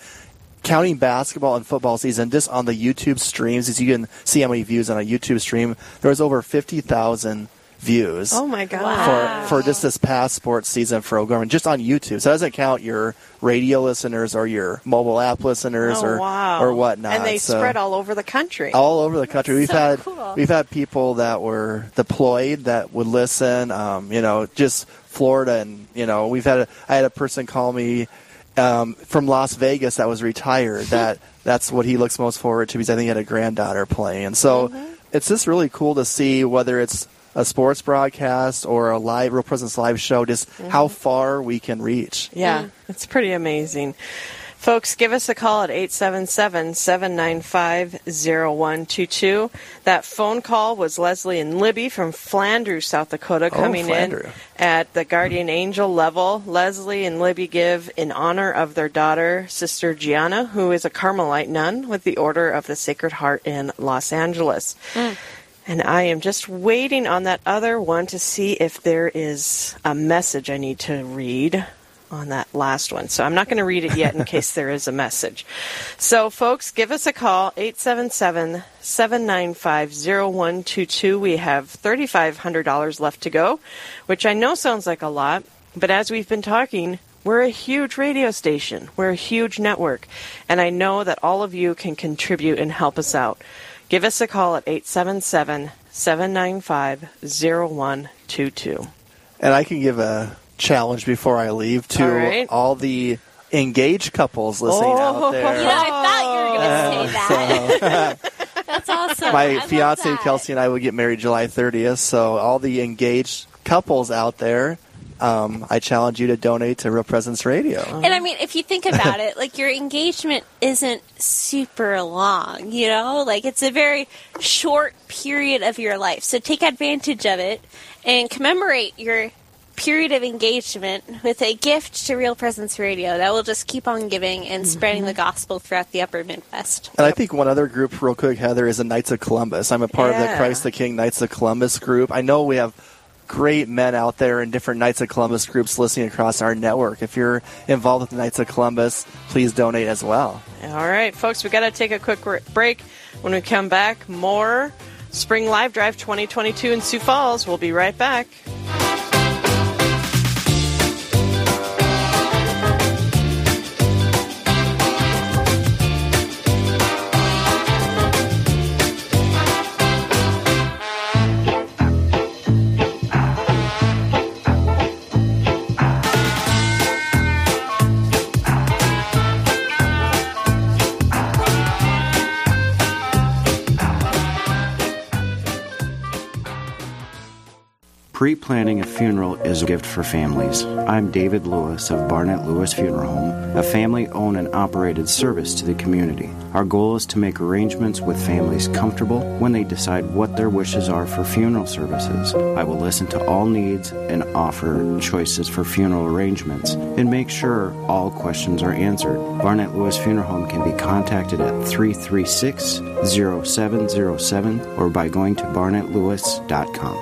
counting basketball and football season, just on the YouTube streams, as you can see how many views on a YouTube stream, there was over fifty thousand views. Oh, my God. Wow. For, for just this past sports season for O'Gorman, just on YouTube. So that doesn't count your radio listeners or your mobile app listeners oh, or wow. or whatnot. And they so, spread all over the country. All over the country. That's we've so had cool. we've had people that were deployed that would listen. Um, you know, just Florida, and you know, we've had a, I had a person call me um, from Las Vegas that was retired. that that's what he looks most forward to, because I think he had a granddaughter playing. And so mm-hmm. it's just really cool to see, whether it's a sports broadcast or a live Real Presence live show, just mm-hmm. how far we can reach. Yeah, mm. it's pretty amazing. Folks, give us a call at eight seven seven, seven nine five, zero one two two. That phone call was Leslie and Libby from Flandreau, South Dakota, coming oh, in at the Guardian Angel level. Leslie and Libby give in honor of their daughter, Sister Gianna, who is a Carmelite nun with the Order of the Sacred Heart in Los Angeles. Mm. And I am just waiting on that other one to see if there is a message I need to read on that last one. So I'm not going to read it yet in case there is a message. So, folks, give us a call, eight seven seven, seven nine five, zero one two two. We have three thousand five hundred dollars left to go, which I know sounds like a lot, but as we've been talking, we're a huge radio station. We're a huge network, and I know that all of you can contribute and help us out. Give us a call at eight seven seven, seven nine five, zero one two two. And I can give a challenge before I leave to all, right. all the engaged couples listening oh. out there. Yeah, I thought you were going to say that. So, that's awesome. My I fiance, Kelsey, and I will get married July thirtieth. So all the engaged couples out there, Um, I challenge you to donate to Real Presence Radio. And I mean, if you think about it, like, your engagement isn't super long, you know? Like, it's a very short period of your life. So take advantage of it and commemorate your period of engagement with a gift to Real Presence Radio that will just keep on giving and spreading mm-hmm. the gospel throughout the upper Midwest. And I think one other group, real quick, Heather, is the Knights of Columbus. I'm a part yeah. of the Christ the King Knights of Columbus group. I know we have great men out there in different Knights of Columbus groups listening across our network. If you're involved with the Knights of Columbus, please donate as well. All right, folks, we've got to take a quick break. When we come back, more Spring Live Drive twenty twenty-two in Sioux Falls. We'll be right back. Pre-planning a funeral is a gift for families. I'm David Lewis of Barnett Lewis Funeral Home, a family-owned and operated service to the community. Our goal is to make arrangements with families comfortable when they decide what their wishes are for funeral services. I will listen to all needs and offer choices for funeral arrangements and make sure all questions are answered. Barnett Lewis Funeral Home can be contacted at three three six, zero seven zero seven or by going to barnett lewis dot com.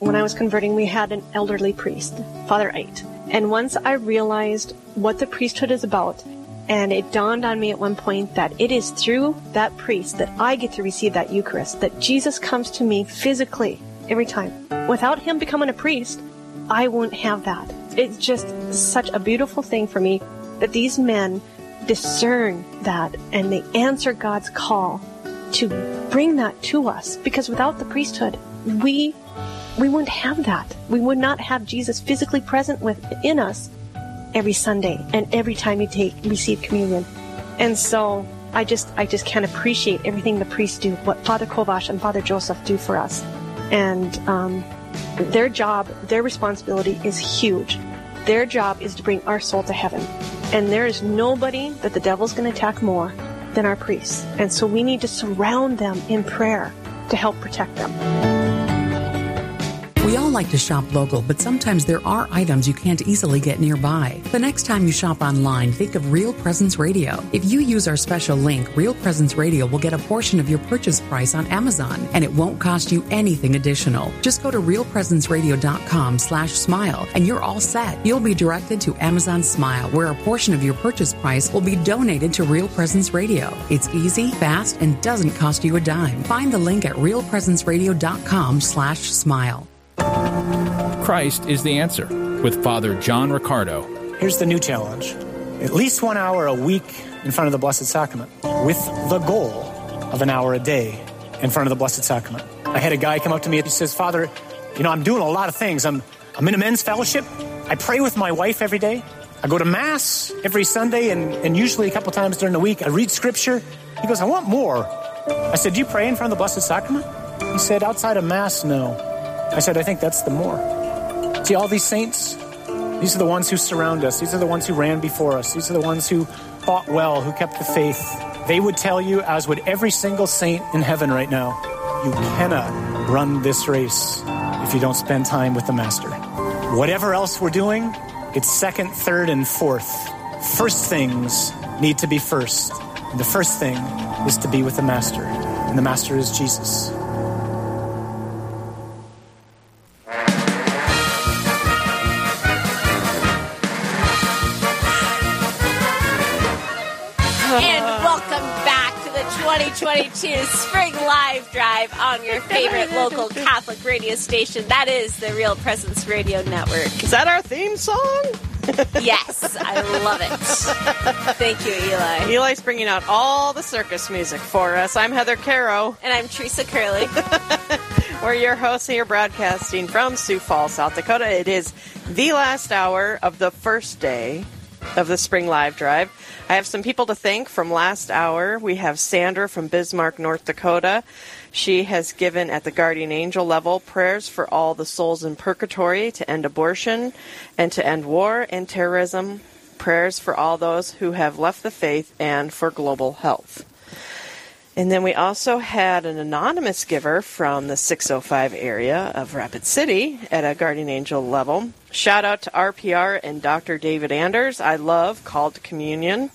When I was converting, we had an elderly priest, Father Ait. And once I realized what the priesthood is about, and it dawned on me at one point that it is through that priest that I get to receive that Eucharist, that Jesus comes to me physically every time. Without him becoming a priest, I won't have that. It's just such a beautiful thing for me that these men discern that, and they answer God's call to bring that to us, because without the priesthood, we... We wouldn't have that. We would not have Jesus physically present within us every Sunday and every time you take receive communion. And so I just I just can't appreciate everything the priests do, what Father Kovash and Father Joseph do for us. And um, their job, their responsibility is huge. Their job is to bring our soul to heaven. And there is nobody that the devil's going to attack more than our priests. And so we need to surround them in prayer to help protect them. We all like to shop local, but sometimes there are items you can't easily get nearby. The next time you shop online, think of Real Presence Radio. If you use our special link, Real Presence Radio will get a portion of your purchase price on Amazon, and it won't cost you anything additional. Just go to real presence radio dot com slash smile, and you're all set. You'll be directed to Amazon Smile, where a portion of your purchase price will be donated to Real Presence Radio. It's easy, fast, and doesn't cost you a dime. Find the link at real presence radio dot com slash smile. Christ is the answer with Father John Ricardo. Here's the new challenge. At least one hour a week in front of the Blessed Sacrament, with the goal of an hour a day in front of the Blessed Sacrament. I had a guy come up to me and he says, Father, you know, I'm doing a lot of things. I'm, I'm in a men's fellowship. I pray with my wife every day. I go to Mass every Sunday and, and usually a couple times during the week. I read Scripture. He goes, I want more. I said, do you pray in front of the Blessed Sacrament? He said, outside of Mass, no. I said, I think that's the more. See, all these saints, these are the ones who surround us. These are the ones who ran before us. These are the ones who fought well, who kept the faith. They would tell you, as would every single saint in heaven right now, you cannot run this race if you don't spend time with the Master. Whatever else we're doing, it's second, third, and fourth. First things need to be first. And the first thing is to be with the Master. And the Master is Jesus. twenty twenty-two Spring Live Drive on your favorite local Catholic radio station. That is the Real Presence Radio Network. Is that our theme song? Yes, I love it. Thank you, Eli. Eli's bringing out all the circus music for us. I'm Heather Caro. And I'm Teresa Curley. We're your hosts here broadcasting from Sioux Falls, South Dakota. It is the last hour of the first day of the Spring Live Drive. I have some people to thank from last hour. We have Sandra from Bismarck, North Dakota. She has given at the Guardian Angel level prayers for all the souls in purgatory to end abortion and to end war and terrorism, prayers for all those who have left the faith, and for global health. And then we also had an anonymous giver from the six oh five area of Rapid City at a Guardian Angel level. Shout out to R P R and Doctor David Anders. I love Called to Communion.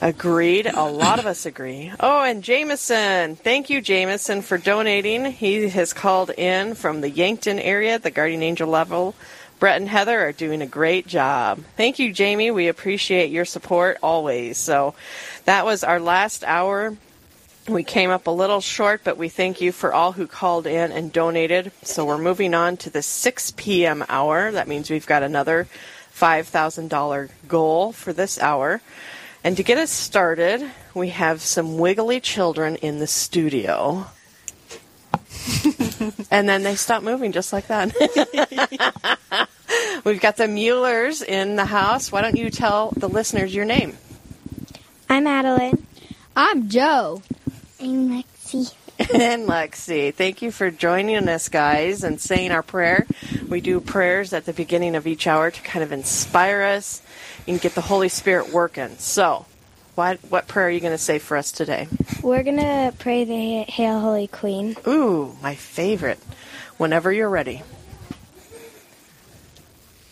Agreed. A lot of us agree. Oh, and Jameson. Thank you, Jameson, for donating. He has called in from the Yankton area, the Guardian Angel level. Brett and Heather are doing a great job. Thank you, Jamie. We appreciate your support always. So that was our last hour. We came up a little short, but we thank you for all who called in and donated. So we're moving on to the six p.m. hour. That means we've got another five thousand dollars goal for this hour. And to get us started, we have some wiggly children in the studio. And then they stop moving just like that. We've got the Muellers in the house. Why don't you tell the listeners your name? I'm Adeline. I'm Joe. I'm Lexi. And Lexi. Thank you for joining us, guys, and saying our prayer. We do prayers at the beginning of each hour to kind of inspire us and get the Holy Spirit working. So, what, what prayer are you going to say for us today? We're going to pray the Hail Holy Queen. Ooh, my favorite. Whenever you're ready.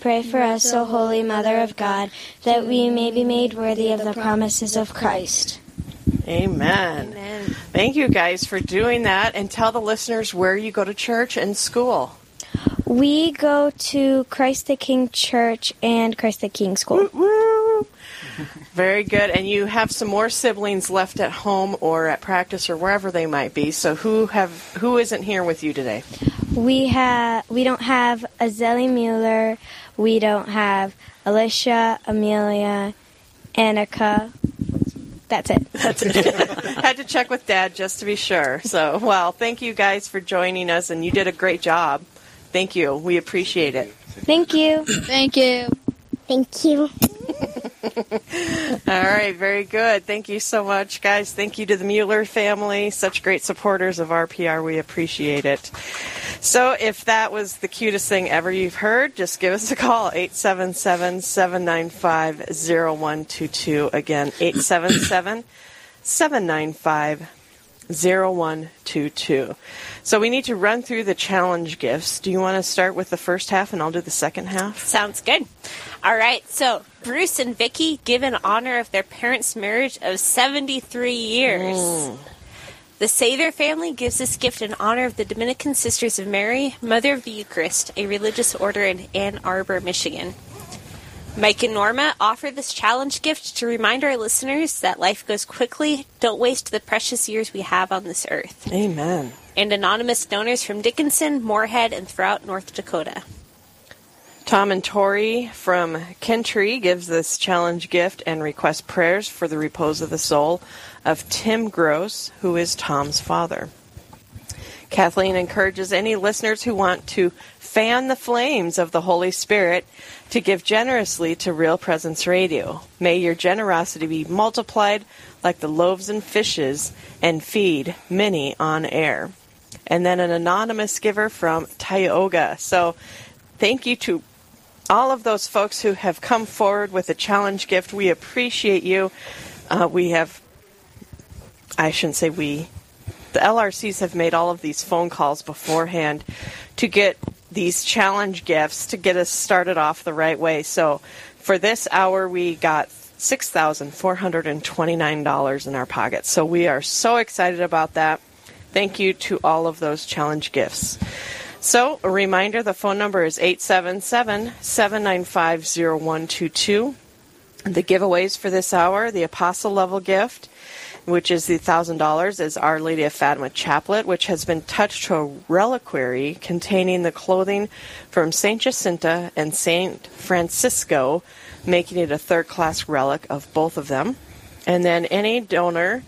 pray for us, O Holy Mother of God, that we may be made worthy of the promises of Christ. Amen. Amen. Thank you guys for doing that. And tell the listeners where you go to church and school. We go to Christ the King Church and Christ the King School. Woo-woo. Very good. And you have some more siblings left at home or at practice or wherever they might be. So who have who isn't here with you today? We have we don't have Azeli Mueller. We don't have Alicia, Amelia, Annika. That's it. That's it. Had to check with Dad just to be sure. So, well, thank you guys for joining us, and you did a great job. Thank you. We appreciate it. Thank you. Thank you. Thank you. All right. Very good. Thank you so much, guys. Thank you to the Mueller family. Such great supporters of R P R. We appreciate it. So if that was the cutest thing ever you've heard, just give us a call, eight seven seven, seven nine five, zero one two two. Again, eight seven seven, seven nine five, zero one two two. So we need to run through the challenge gifts. Do you want to start with the first half and I'll do the second half? Sounds good. All right, so Bruce and Vicki give in honor of their parents' marriage of seventy-three years. Mm. The Sather family gives this gift in honor of the Dominican Sisters of Mary, Mother of the Eucharist, a religious order in Ann Arbor, Michigan. Mike and Norma offer this challenge gift to remind our listeners that life goes quickly. Don't waste the precious years we have on this earth. Amen. And anonymous donors from Dickinson, Moorhead, and throughout North Dakota. Tom and Tori from Kentry gives this challenge gift and requests prayers for the repose of the soul of Tim Gross, who is Tom's father. Kathleen encourages any listeners who want to fan the flames of the Holy Spirit to give generously to Real Presence Radio. May your generosity be multiplied like the loaves and fishes and feed many on air. And then an anonymous giver from Tioga. So thank you to all of those folks who have come forward with a challenge gift. We appreciate you. Uh, we have, I shouldn't say we, the L R Cs have made all of these phone calls beforehand to get these challenge gifts to get us started off the right way. So for this hour, we got six thousand four hundred twenty-nine dollars in our pockets. So we are so excited about that. Thank you to all of those challenge gifts. So, a reminder, the phone number is eight seven seven, seven nine five, zero one two two. The giveaways for this hour, the Apostle level gift, which is the one thousand dollars, is Our Lady of Fatima Chaplet, which has been touched to a reliquary containing the clothing from Saint Jacinta and Saint Francisco, making it a third-class relic of both of them. And then any donor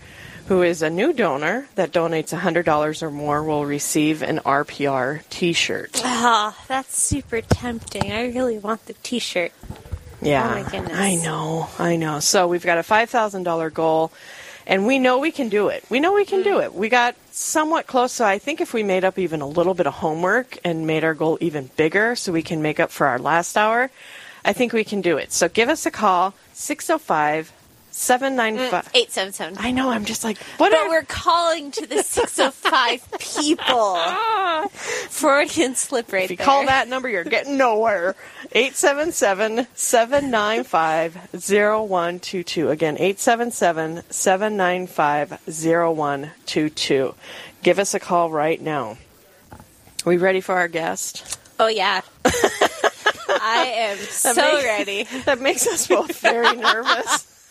who is a new donor that donates one hundred dollars or more will receive an R P R T-shirt. Oh, that's super tempting. I really want the T-shirt. Yeah. Oh, my goodness. I know. I know. So we've got a five thousand dollars goal, And we know we can do it. We know we can do it. We got somewhat close, so I think if we made up even a little bit of homework and made our goal even bigger so we can make up for our last hour, I think we can do it. So give us a call, six oh five, seven nine five... eight seven seven. I know, I'm just like... What but are... we're calling to the six oh five people. Freudian slip right there. If you there. Call that number, you're getting nowhere. eight seven seven, seven nine five, zero one two two. Again, eight seven seven, seven nine five, zero one two two. Give us a call right now. Are we ready for our guest? Oh, yeah. I am so makes, ready. That makes us both very nervous.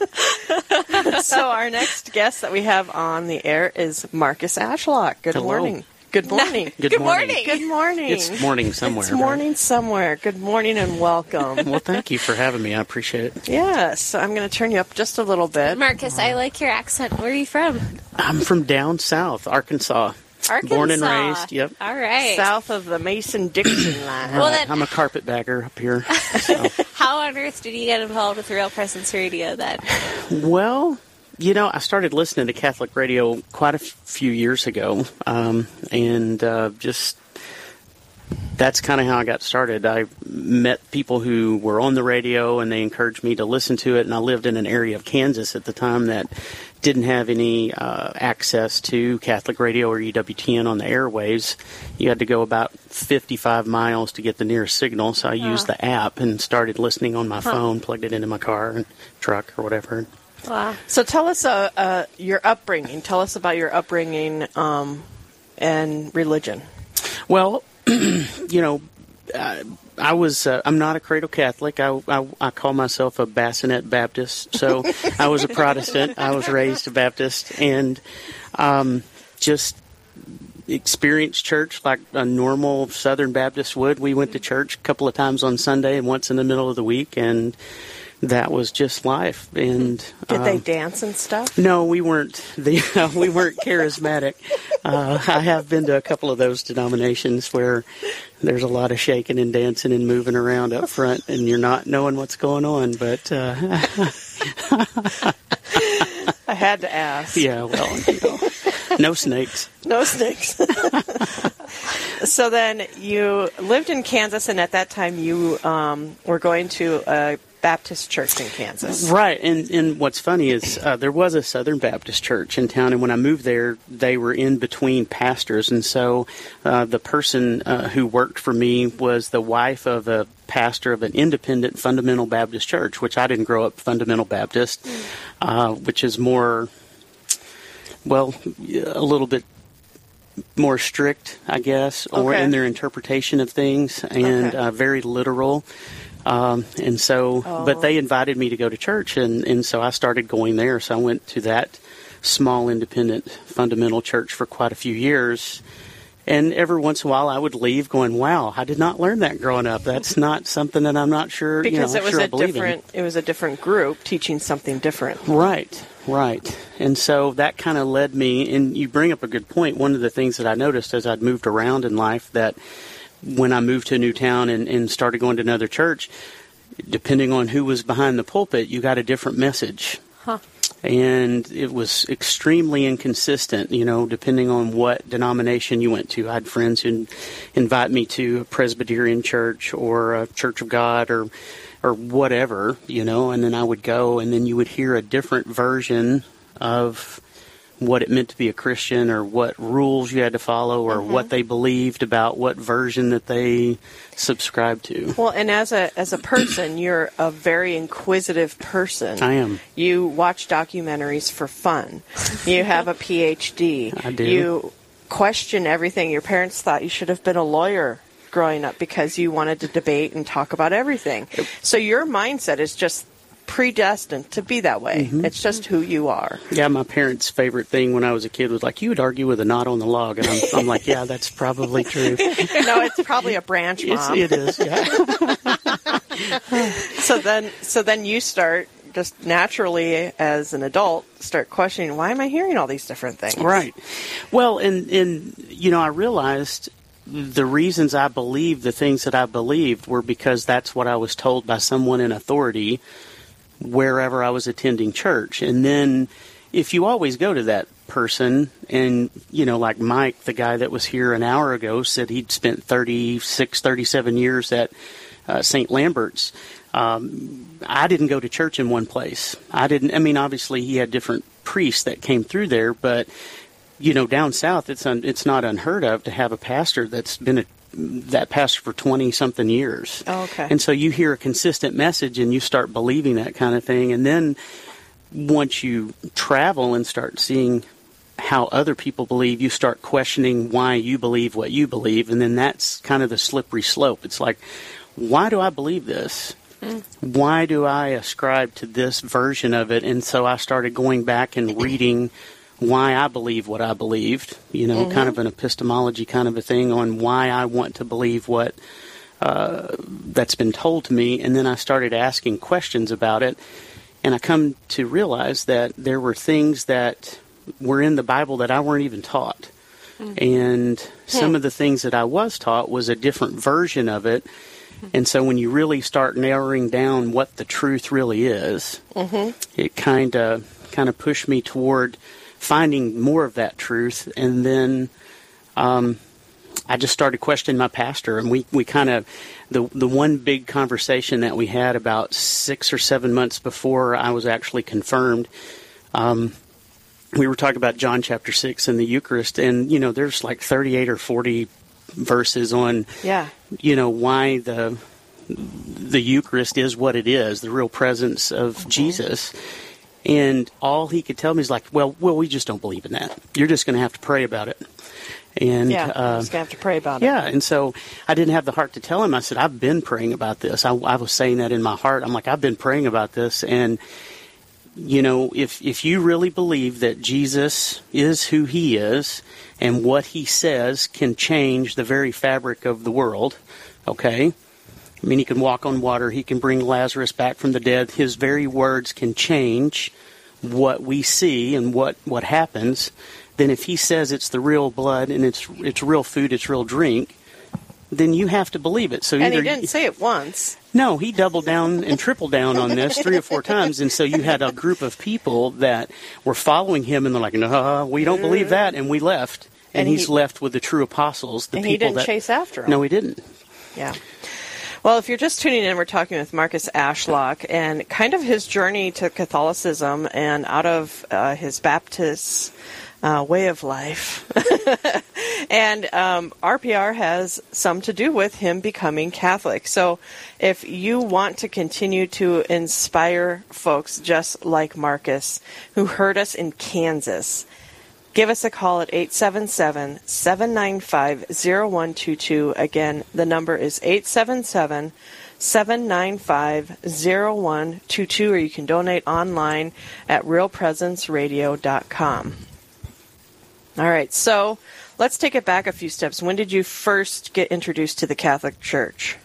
So our next guest that we have on the air is Marcus Ashlock. Good Hello. morning. Good morning. Good, Good morning. morning. Good morning. It's morning somewhere. It's morning right? somewhere. Good morning and welcome. Well, thank you for having me. I appreciate it. Yeah, so I'm going to turn you up just a little bit. Marcus, I like your accent. Where are you from? I'm from down south, Arkansas. Arkansas. Born and raised, yep. All right. South of the Mason-Dixon line. Well, then, I'm a carpetbagger up here. So. How on earth did you get involved with Real Presence Radio then? Well, you know, I started listening to Catholic radio quite a f- few years ago, um, and uh, just that's kind of how I got started. I met people who were on the radio, and they encouraged me to listen to it, and I lived in an area of Kansas at the time that didn't have any uh, access to Catholic radio or E W T N on the airwaves. You had to go about fifty-five miles to get the nearest signal, so I oh. used the app and started listening on my huh. phone, plugged it into my car and truck or whatever. Wow. So tell us uh, uh, your upbringing. Tell us about your upbringing um, and religion. Well, you know, I, I was, uh, I'm not a cradle Catholic. I, I, I call myself a bassinet Baptist. So I was a Protestant. I was raised a Baptist and um, just experienced church like a normal Southern Baptist would. We went to church a couple of times on Sunday and once in the middle of the week. And that was just life. And did um, they dance and stuff? No, we weren't. The, uh, we weren't charismatic. Uh, I have been to a couple of those denominations where there's a lot of shaking and dancing and moving around up front, and you're not knowing what's going on. But uh, I had to ask. Yeah, well, you know, no snakes. No snakes. So then you lived in Kansas, and at that time you um, were going to a Baptist church in Kansas. Right, and and what's funny is uh, there was a Southern Baptist church in town, and when I moved there, they were in between pastors, and so uh, the person uh, who worked for me was the wife of a pastor of an independent fundamental Baptist church, which I didn't grow up fundamental Baptist, mm. uh, which is more, well, a little bit more strict, I guess, or okay. in their interpretation of things, and okay. uh, very literal. Um, and so, oh. but they invited me to go to church, and, and so I started going there. So I went to that small, independent, fundamental church for quite a few years. And every once in a while I would leave going, wow, I did not learn that growing up. That's not something that I'm not sure, because you know, it was sure a different, it was a different group teaching something different. Right, right. And so that kind of led me, and you bring up a good point. One of the things that I noticed as I'd moved around in life that when I moved to a new town and, and started going to another church, depending on who was behind the pulpit, you got a different message. Huh. And it was extremely inconsistent, you know, depending on what denomination you went to. I had friends who invite me to a Presbyterian church or a Church of God or or whatever, you know, and then I would go, and then you would hear a different version of what it meant to be a Christian, or what rules you had to follow, or mm-hmm. what they believed about what version that they subscribed to. Well, and as a as a person, you're a very inquisitive person. I am. You watch documentaries for fun. You have a P H D. I do. You question everything. Your parents thought you should have been a lawyer growing up because you wanted to debate and talk about everything. So your mindset is just predestined to be that way. Mm-hmm. It's just who you are. Yeah, my parents' favorite thing when I was a kid was like, you would argue with a knot on the log. And I'm, I'm like, yeah, that's probably true. No, it's probably a branch, Mom. It's, it is, yeah. so then, So then you start, just naturally as an adult, start questioning, why am I hearing all these different things? Right. Well, and, and you know, I realized the reasons I believed the things that I believed were because that's what I was told by someone in authority wherever I was attending church. And then if you always go to that person and, you know, like Mike, the guy that was here an hour ago, said he'd spent thirty-six, thirty-seven years at uh, Saint Lambert's. Um, I didn't go to church in one place. I didn't, I mean, obviously he had different priests that came through there, but, you know, down south, it's un, it's not unheard of to have a pastor that's been a that pastor for twenty-something years. Oh, okay. And so you hear a consistent message and you start believing that kind of thing. And then once you travel and start seeing how other people believe, you start questioning why you believe what you believe. And then that's kind of the slippery slope. It's like, why do I believe this? Mm. Why do I ascribe to this version of it? And so I started going back and reading why I believe what I believed, you know, mm-hmm. kind of an epistemology kind of a thing on why I want to believe what uh, that's been told to me. And then I started asking questions about it. And I come to realize that there were things that were in the Bible that I weren't even taught. Mm-hmm. And yeah. some of the things that I was taught was a different version of it. Mm-hmm. And so when you really start narrowing down what the truth really is, mm-hmm. it kind of kind of pushed me toward finding more of that truth. And then um, I just started questioning my pastor, and we, we kind of, the the one big conversation that we had about six or seven months before I was actually confirmed, um, we were talking about John chapter six and the Eucharist, and, you know, there's like thirty-eight or forty verses on, yeah. you know, why the the Eucharist is what it is, the real presence of okay. Jesus. And all he could tell me is like, well, well, we just don't believe in that. You're just going to have to pray about it. And, yeah, uh, you're just going to have to pray about yeah, it. Yeah, and so I didn't have the heart to tell him. I said, I've been praying about this. I, I was saying that in my heart. I'm like, I've been praying about this. And, you know, if if you really believe that Jesus is who he is and what he says can change the very fabric of the world, okay, I mean, he can walk on water. He can bring Lazarus back from the dead. His very words can change what we see and what, what happens. Then if he says it's the real blood and it's it's real food, it's real drink, then you have to believe it. So and either he didn't you, say it once. No, he doubled down and tripled down on this three or four times. And so you had a group of people that were following him, and they're like, no, we don't believe that, and we left. And, and he's he, left with the true apostles. The and people he didn't that, chase after him. No, he didn't. Yeah. Well, if you're just tuning in, we're talking with Marcus Ashlock and kind of his journey to Catholicism and out of uh, his Baptist uh, way of life. And um, R P R has some to do with him becoming Catholic. So if you want to continue to inspire folks just like Marcus, who heard us in Kansas, give us a call at eight seven seven, seven nine five, zero one two two. Again, the number is eight seven seven, seven nine five, zero one two two, or you can donate online at real presence radio dot com. All right, so let's take it back a few steps. When did you first get introduced to the Catholic Church?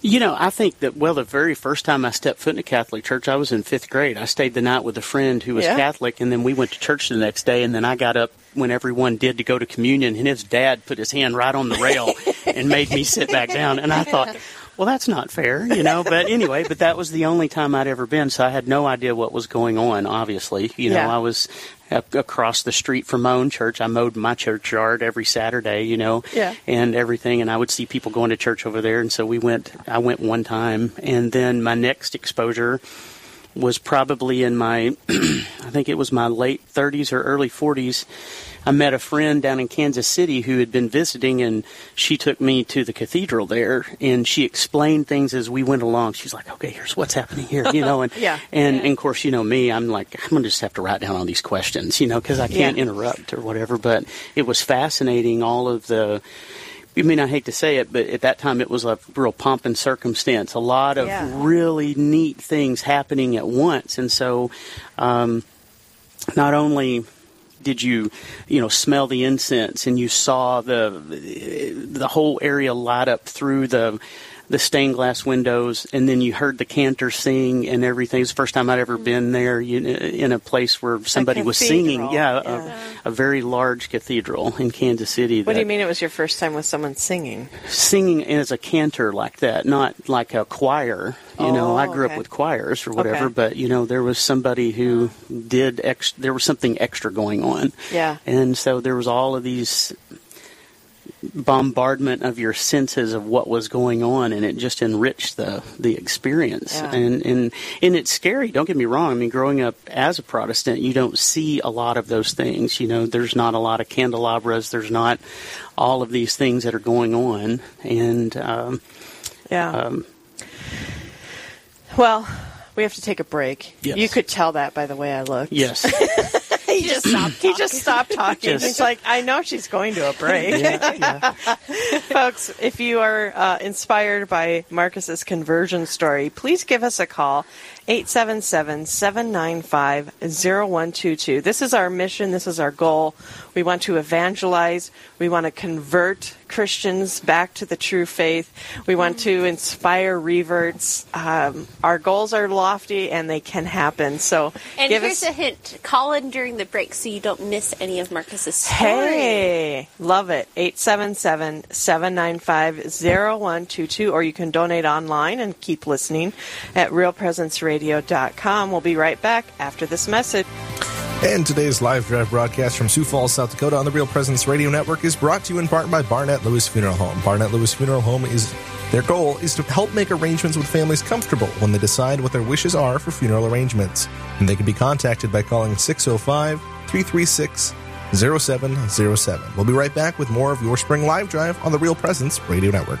You know, I think that, well, the very first time I stepped foot in a Catholic church, I was in fifth grade. I stayed the night with a friend who was yeah. Catholic, and then we went to church the next day, and then I got up when everyone did to go to communion, and his dad put his hand right on the rail and made me sit back down. And I thought, well, that's not fair, you know. But anyway, but that was the only time I'd ever been, so I had no idea what was going on, obviously. You know, yeah. I was up across the street from my own church. I mowed my churchyard every Saturday, you know, yeah. and everything. And I would see people going to church over there. And so we went, I went one time. And then my next exposure was probably in my, I think it was my late thirties or early forties. I met a friend down in Kansas City who had been visiting, and she took me to the cathedral there, and she explained things as we went along. She's like, okay, here's what's happening here, you know, and yeah, and, yeah. and of course, you know me, I'm like, I'm going to just have to write down all these questions, you know, because I can't yeah. interrupt or whatever, but it was fascinating, all of the... I mean, I hate to say it, but at that time it was a real pomp and circumstance, a lot of yeah. really neat things happening at once. And so um, not only did you, you know, smell the incense and you saw the the whole area light up through the the stained glass windows, and then you heard the cantor sing and everything. It's the first time I'd ever been there, you, in a place where somebody was singing. Yeah, yeah. A, a very large cathedral in Kansas City. What do you mean it was your first time with someone singing? Singing as a cantor like that, not like a choir. You oh, know, I grew okay. up with choirs or whatever, okay. but, you know, there was somebody who did, ex- there was something extra going on. Yeah. And so there was all of these bombardment of your senses of what was going on, and it just enriched the the experience. Yeah. And, and and it's scary, don't get me wrong. I mean, growing up as a Protestant, you don't see a lot of those things. You know, there's not a lot of candelabras. There's not all of these things that are going on. And, um, yeah. Um, well, we have to take a break. Yes. You could tell that by the way I looked. Yes. He just stopped talking. He just stopped talking. Just. He's like, I know she's going to a break. Yeah, yeah. Folks, if you are uh, inspired by Marcus's conversion story, please give us a call, eight seven seven, seven nine five, zero one two two. This is our mission. This is our goal. We want to evangelize. We want to convert Christians back to the true faith. We want to inspire reverts. Um, our goals are lofty, and they can happen. So, and give here's us... a hint. Call in during the break so you don't miss any of Marcus's story. Hey, love it. eight seven seven, seven nine five, zero one two two. Or you can donate online and keep listening at real presence radio dot com. We'll be right back after this message. And today's live broadcast from Sioux Falls, South Dakota on the Real Presence Radio Network is brought to you in part by Barnett Lewis Funeral Home. Barnett Lewis Funeral Home is, their goal is to help make arrangements with families comfortable when they decide what their wishes are for funeral arrangements. And they can be contacted by calling six oh five, three three six, zero seven zero seven. We'll be right back with more of your Spring Live Drive on the Real Presence Radio Network.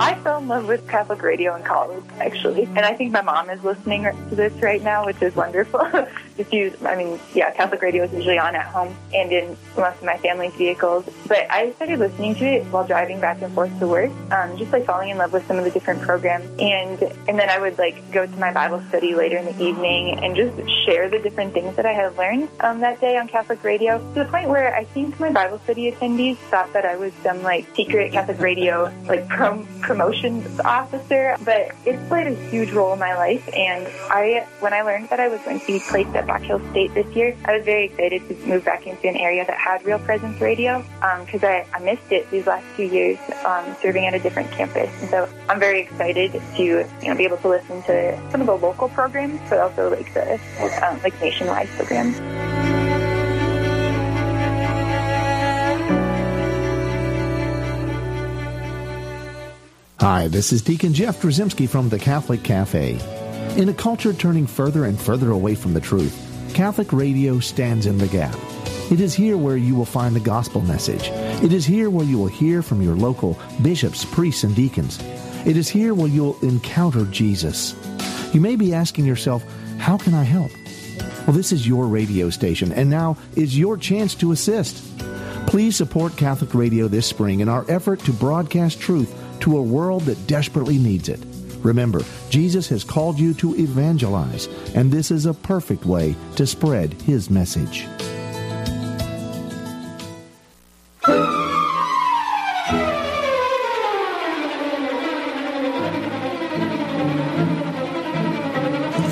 I fell in love with Catholic radio in college, actually. And I think my mom is listening to this right now, which is wonderful. Just use, I mean, yeah, Catholic radio is usually on at home and in most of my family's vehicles. But I started listening to it while driving back and forth to work, um, just like falling in love with some of the different programs. And and then I would like go to my Bible study later in the evening and just share the different things that I had learned um, that day on Catholic radio, to the point where I think my Bible study attendees thought that I was some like secret Catholic radio like prom promotions officer. But it played a huge role in my life. And I when I learned that I was going to be placed at Rock Hill State this year, I was very excited to move back into an area that had Real Presence Radio, because um, I, I missed it these last two years um, serving at a different campus. And so I'm very excited to you know be able to listen to some of the local programs, but also like the um, like nationwide programs. Hi, this is Deacon Jeff Drzymski from the Catholic Cafe. In a culture turning further and further away from the truth, Catholic radio stands in the gap. It is here where you will find the gospel message. It is here where you will hear from your local bishops, priests, and deacons. It is here where you'll encounter Jesus. You may be asking yourself, how can I help? Well, this is your radio station, and now is your chance to assist. Please support Catholic radio this spring in our effort to broadcast truth to a world that desperately needs it. Remember, Jesus has called you to evangelize, and this is a perfect way to spread his message.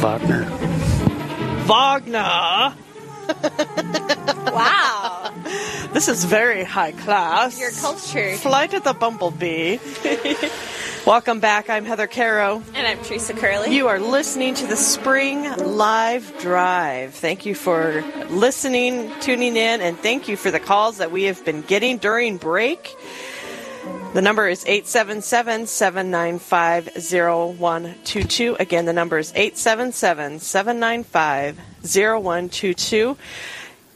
Wagner. Wagner! Wow! This is very high class. Your culture. Flight of the Bumblebee. Welcome back. I'm Heather Caro. And I'm Teresa Curley. You are listening to the Spring Live Drive. Thank you for listening, tuning in, and thank you for the calls that we have been getting during break. The number is eight seven seven, seven nine five, zero one two two. Again, the number is eight seven seven, seven nine five, zero one two two.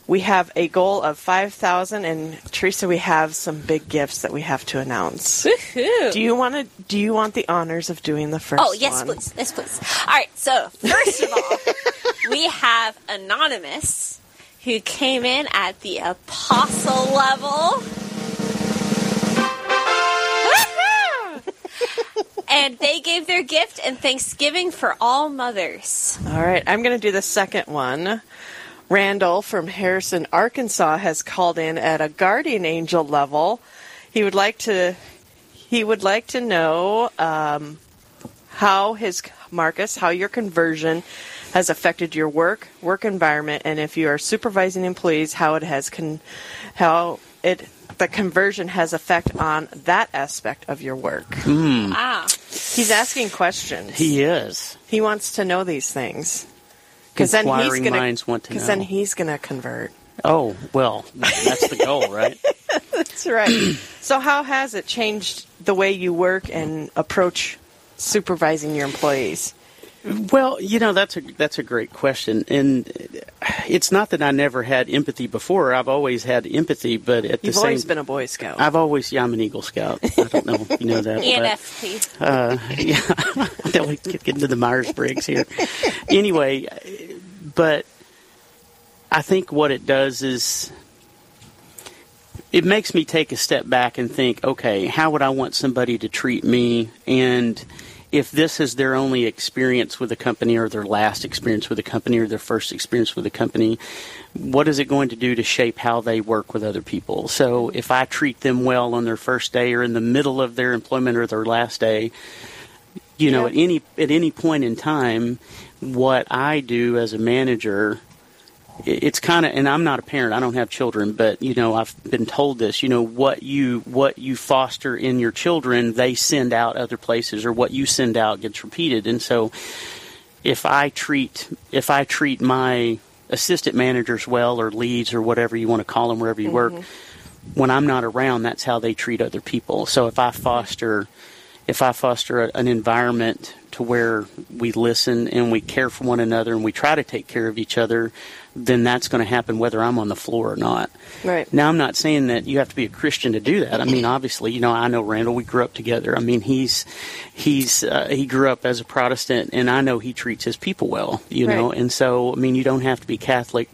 We have a goal of five thousand, and Teresa, we have some big gifts that we have to announce. Woo-hoo. Do you want to? Do you want the honors of doing the first one? Oh, yes, one? please. Yes, please. All right, so first of all, we have Anonymous, who came in at the Apostle level. And they gave their gift and Thanksgiving for all mothers. All right, I'm going to do the second one. Randall from Harrison, Arkansas, has called in at a Guardian Angel level. He would like to, he would like to know um, how his Marcus, how your conversion has affected your work, work environment, and if you are supervising employees, how it has con, how it the conversion has effect on that aspect of your work. Mm. Wow, he's asking questions. He is. He wants to know these things. Because then he's going to. Because then he's going to convert. Oh well, that's the goal, right? That's right. So, how has it changed the way you work and approach supervising your employees? Well, you know, that's a that's a great question, and it's not that I never had empathy before. I've always had empathy, but at the You've same, always been a Boy Scout. I've always, yeah, I'm an Eagle Scout. I don't know if you know that. E N F P. But, uh, yeah, don't we get into the Myers-Briggs here. Anyway, but I think what it does is it makes me take a step back and think, okay, how would I want somebody to treat me, and if this is their only experience with a company or their last experience with a company or their first experience with a company, what is it going to do to shape how they work with other people? So if I treat them well on their first day or in the middle of their employment or their last day, you know, yeah. at any at any point in time, what I do as a manager, it's kind of, and I'm not a parent, I don't have children, but, you know, I've been told this, you know, what you what you foster in your children, they send out other places, or what you send out gets repeated. And so if I treat, if I treat my assistant managers well, or leads, or whatever you want to call them, wherever you mm-hmm. work, when I'm not around, that's how they treat other people. So if I foster, if I foster a, an environment to where we listen and we care for one another and we try to take care of each other, then that's going to happen whether I'm on the floor or not. Right. Now, I'm not saying that you have to be a Christian to do that. I mean, obviously, you know, I know Randall. We grew up together. I mean, he's he's uh, he grew up as a Protestant, and I know he treats his people well, you right. know. And so, I mean, you don't have to be Catholic.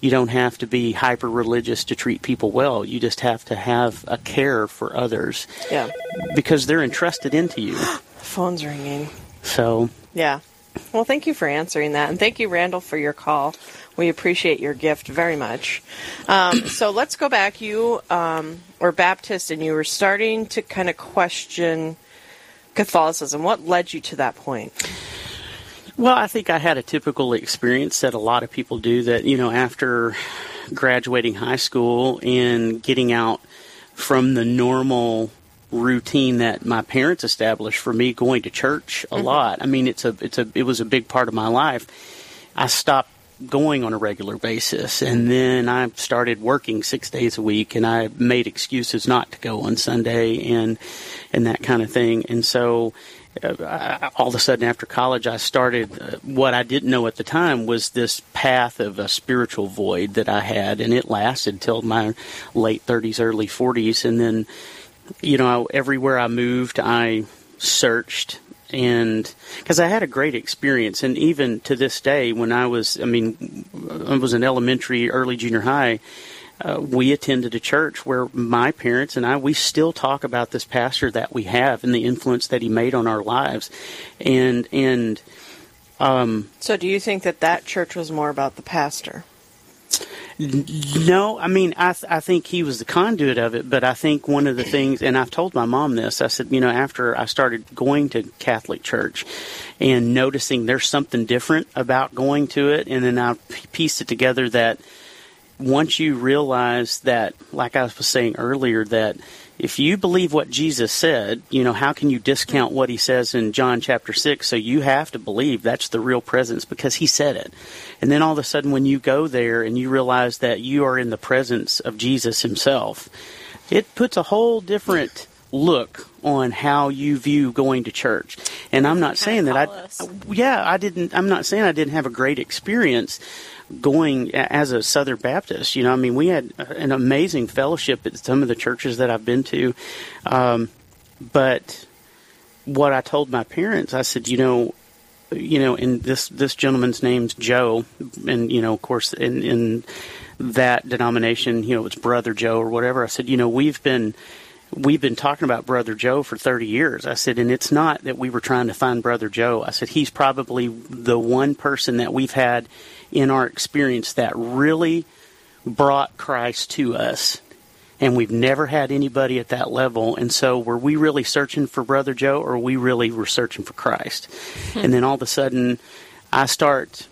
You don't have to be hyper-religious to treat people well. You just have to have a care for others. Yeah. Because they're entrusted into you. Phone's ringing. So. Yeah. Well, thank you for answering that, and thank you, Randall, for your call. We appreciate your gift very much. Um, so let's go back. You um, were Baptist, and you were starting to kind of question Catholicism. What led you to that point? Well, I think I had a typical experience that a lot of people do that, you know, after graduating high school and getting out from the normal routine that my parents established for me, going to church a mm-hmm. lot. I mean, it's a, it's a, it was a big part of my life. I stopped going on a regular basis, and then I started working six days a week, and I made excuses not to go on Sunday and and that kind of thing. And so uh, I, all of a sudden after college, I started uh, what I didn't know at the time was this path of a spiritual void that I had, and it lasted till my late thirties, early forties. And then, you know, I, everywhere I moved, I searched. And because I had a great experience, and even to this day, when I was, I mean, I was in elementary, early junior high, uh, we attended a church where my parents and I, we still talk about this pastor that we have and the influence that he made on our lives. And, and, um, so do you think that that church was more about the pastor? No, I mean, I th- I think he was the conduit of it, but I think one of the things, and I've told my mom this, I said, you know, after I started going to Catholic church and noticing there's something different about going to it, and then I pieced it together that once you realize that, like I was saying earlier, that if you believe what Jesus said, you know, how can you discount what he says in John chapter six? So you have to believe that's the real presence because he said it. And then all of a sudden when you go there and you realize that you are in the presence of Jesus himself, it puts a whole different look on how you view going to church. And I'm not saying that I, yeah, I didn't, I'm not saying I didn't have a great experience. going as a Southern Baptist. You know, I mean, we had an amazing fellowship at some of the churches that I've been to. Um, but what I told my parents, I said, you know, you know, and this, this gentleman's name's Joe. And, you know, of course, in, in that denomination, you know, it's Brother Joe or whatever. I said, you know, we've been... We've been talking about Brother Joe for thirty years. I said, and it's not that we were trying to find Brother Joe. I said, he's probably the one person that we've had in our experience that really brought Christ to us. And we've never had anybody at that level. And so were we really searching for Brother Joe, or we really were searching for Christ? Hmm. And then all of a sudden I start,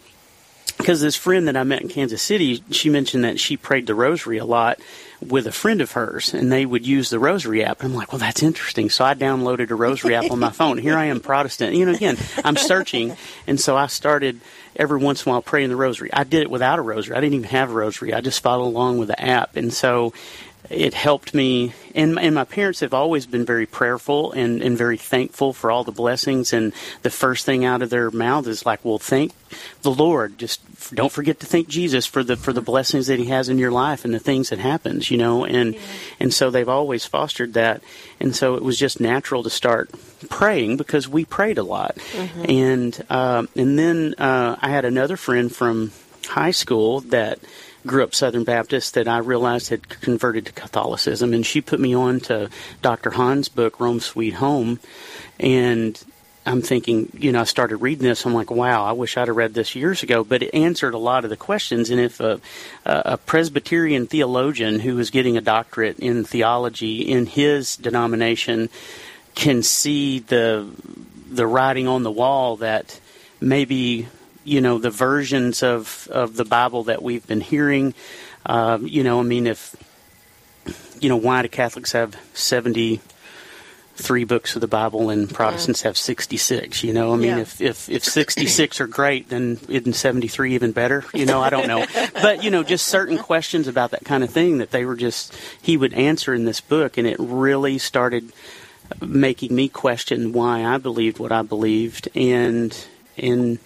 because this friend that I met in Kansas City, she mentioned that she prayed the rosary a lot with a friend of hers, and they would use the rosary app. And I'm like, well, that's interesting. So I downloaded a rosary app on my phone. Here I am, Protestant. You know, again, I'm searching. And so I started every once in a while praying the rosary. I did it without a rosary. I didn't even have a rosary. I just followed along with the app. And so it helped me. And, and my parents have always been very prayerful and, and very thankful for all the blessings. And the first thing out of their mouth is like, well, thank the Lord. Just don't forget to thank Jesus for the for the blessings that he has in your life and the things that happens, you know. And, yeah. and so they've always fostered that. And so it was just natural to start praying because we prayed a lot. Mm-hmm. And, um, and then uh, I had another friend from high school that grew up Southern Baptist that I realized had converted to Catholicism, and she put me on to Doctor Hahn's book, Rome Sweet Home, and I'm thinking, you know, I started reading this, I'm like, wow, I wish I'd have read this years ago, but it answered a lot of the questions, and if a, a Presbyterian theologian who was getting a doctorate in theology in his denomination can see the the writing on the wall that maybe, you know, the versions of, of the Bible that we've been hearing, um, you know, I mean, if, you know, why do Catholics have seventy-three books of the Bible and Protestants yeah. have sixty-six, you know, I mean, yeah. if, if, if sixty-six are great, then isn't seventy-three even better? You know, I don't know. But, you know, just certain questions about that kind of thing that they were just, he would answer in this book, and it really started making me question why I believed what I believed, and, and,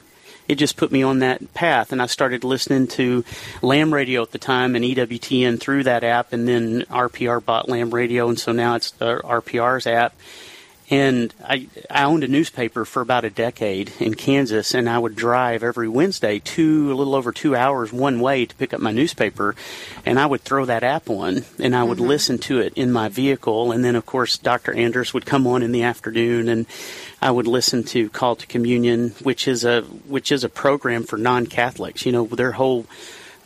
it just put me on that path, and I started listening to Lamb Radio at the time and E W T N through that app, and then R P R bought Lamb Radio, and so now it's uh, R P R's app. And I, I owned a newspaper for about a decade in Kansas, and I would drive every Wednesday two, a little over two hours one way to pick up my newspaper, and I would throw that app on, and I would mm-hmm. listen to it in my vehicle. And then, of course, Doctor Anders would come on in the afternoon, and I would listen to Called to Communion, which is a which is a program for non-Catholics. You know, their whole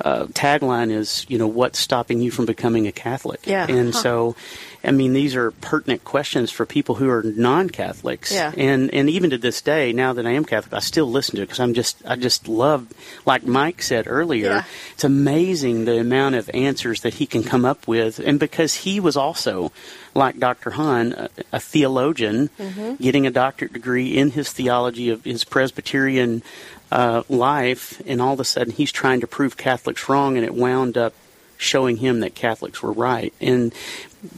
uh, tagline is, you know, what's stopping you from becoming a Catholic? Yeah. And huh. so... I mean, these are pertinent questions for people who are non-Catholics, yeah. and and even to this day, now that I am Catholic, I still listen to it because I'm just I just love, like Mike said earlier, yeah. it's amazing the amount of answers that he can come up with, and because he was also, like Doctor Hahn, a, a theologian, mm-hmm. getting a doctorate degree in his theology of his Presbyterian uh, life, and all of a sudden he's trying to prove Catholics wrong, and it wound up showing him that Catholics were right. And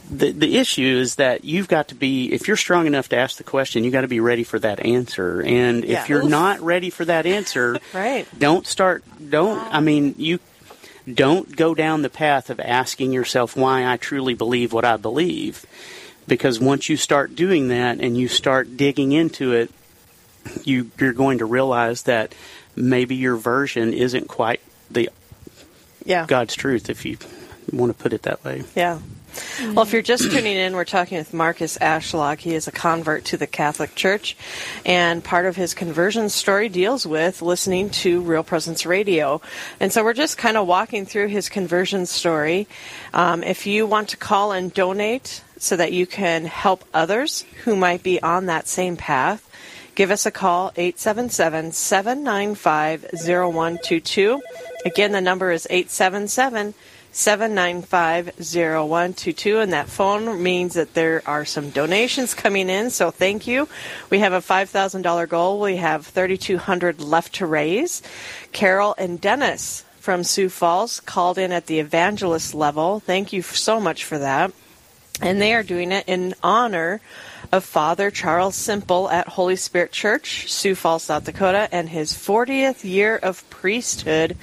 the the issue is that you've got to be, if you're strong enough to ask the question, you've got to be ready for that answer. And yeah. if you're Oof. not ready for that answer, right. don't start, don't, I mean, you don't go down the path of asking yourself why I truly believe what I believe. Because once you start doing that and you start digging into it, you, you're going to realize that maybe your version isn't quite the Yeah. God's truth, if you want to put it that way. Yeah. Well, if you're just tuning in, we're talking with Marcus Ashlock. He is a convert to the Catholic Church, and part of his conversion story deals with listening to Real Presence Radio. And so we're just kind of walking through his conversion story. Um, if you want to call and donate so that you can help others who might be on that same path, give us a call, eight seven seven, seven nine five, zero one two two. Again, the number is eight seven seven, seven nine five, zero one two two, and that phone means that there are some donations coming in, so thank you. We have a five thousand dollars goal. We have three thousand two hundred dollars left to raise. Carol and Dennis from Sioux Falls called in at the Evangelist level. Thank you so much for that. And they are doing it in honor of Father Charles Simple at Holy Spirit Church, Sioux Falls, South Dakota, and his fortieth year of priesthood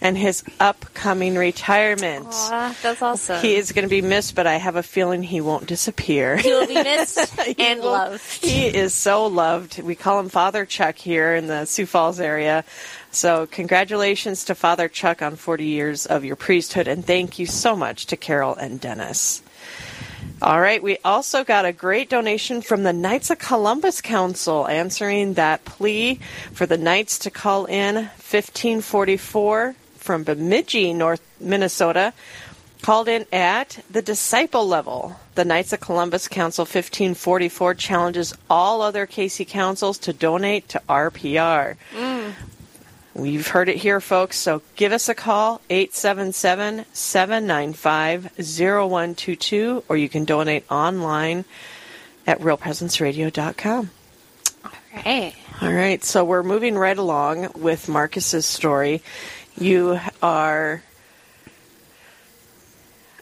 and his upcoming retirement. Aww, that's awesome. He is going to be missed, but I have a feeling he won't disappear. He will be missed and will, loved. He is so loved. We call him Father Chuck here in the Sioux Falls area. So congratulations to Father Chuck on forty years of your priesthood, and thank you so much to Carol and Dennis. All right, we also got a great donation from the Knights of Columbus Council answering that plea for the Knights to call in fifteen forty-four from Bemidji, North Minnesota, called in at the Disciple level. The Knights of Columbus Council fifteen forty-four challenges all other K C councils to donate to R P R. Mm. We've heard it here, folks, so give us a call, eight seven seven, seven nine five, zero one two two, or you can donate online at real presence radio dot com. All right. All right, so we're moving right along with Marcus's story. You are...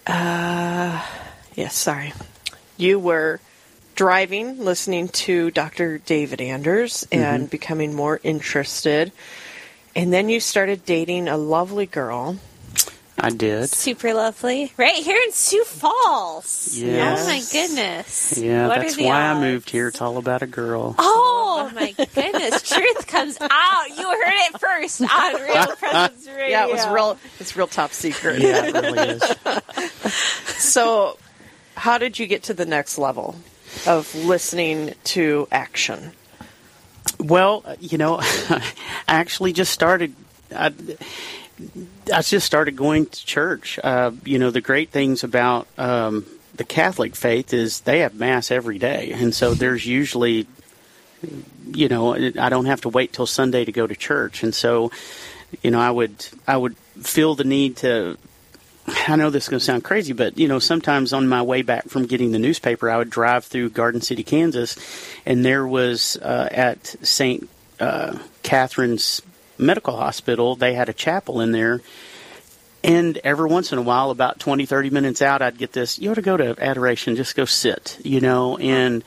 Uh, yes, sorry. You were... driving, listening to Doctor David Anders, and mm-hmm. becoming more interested. And then you started dating a lovely girl. I did. Super lovely. Right here in Sioux Falls. Yes. Oh, my goodness. Yeah, what that's why odds? I moved here. It's all about a girl. Oh, oh my goodness. Truth comes out. You heard it first on Real Presence Radio. Yeah, it was real, it's real top secret. Yeah, it really is. So how did you get to the next level of listening to action? Well, you know, I actually just started, I, I just started going to church. Uh, you know, the great things about um, the Catholic faith is they have Mass every day. And so there's usually, you know, I don't have to wait till Sunday to go to church. And so, you know, I would, I would feel the need to, I know this is going to sound crazy, but, you know, sometimes on my way back from getting the newspaper, I would drive through Garden City, Kansas, and there was uh, at Saint Uh, Catherine's Medical Hospital, they had a chapel in there. And every once in a while, about twenty, thirty minutes out, I'd get this, you ought to go to adoration, just go sit, you know. And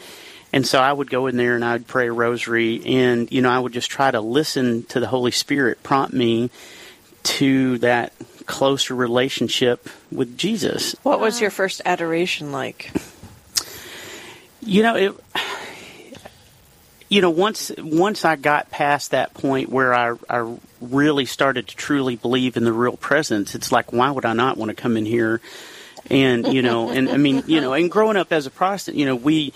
and so I would go in there and I would pray a rosary, and, you know, I would just try to listen to the Holy Spirit prompt me to that closer relationship with Jesus. What was your first adoration like? You know, it, you know, once once I got past that point where I, I really started to truly believe in the real presence, it's like, why would I not want to come in here? And, you know, and I mean, you know, and growing up as a Protestant, you know, we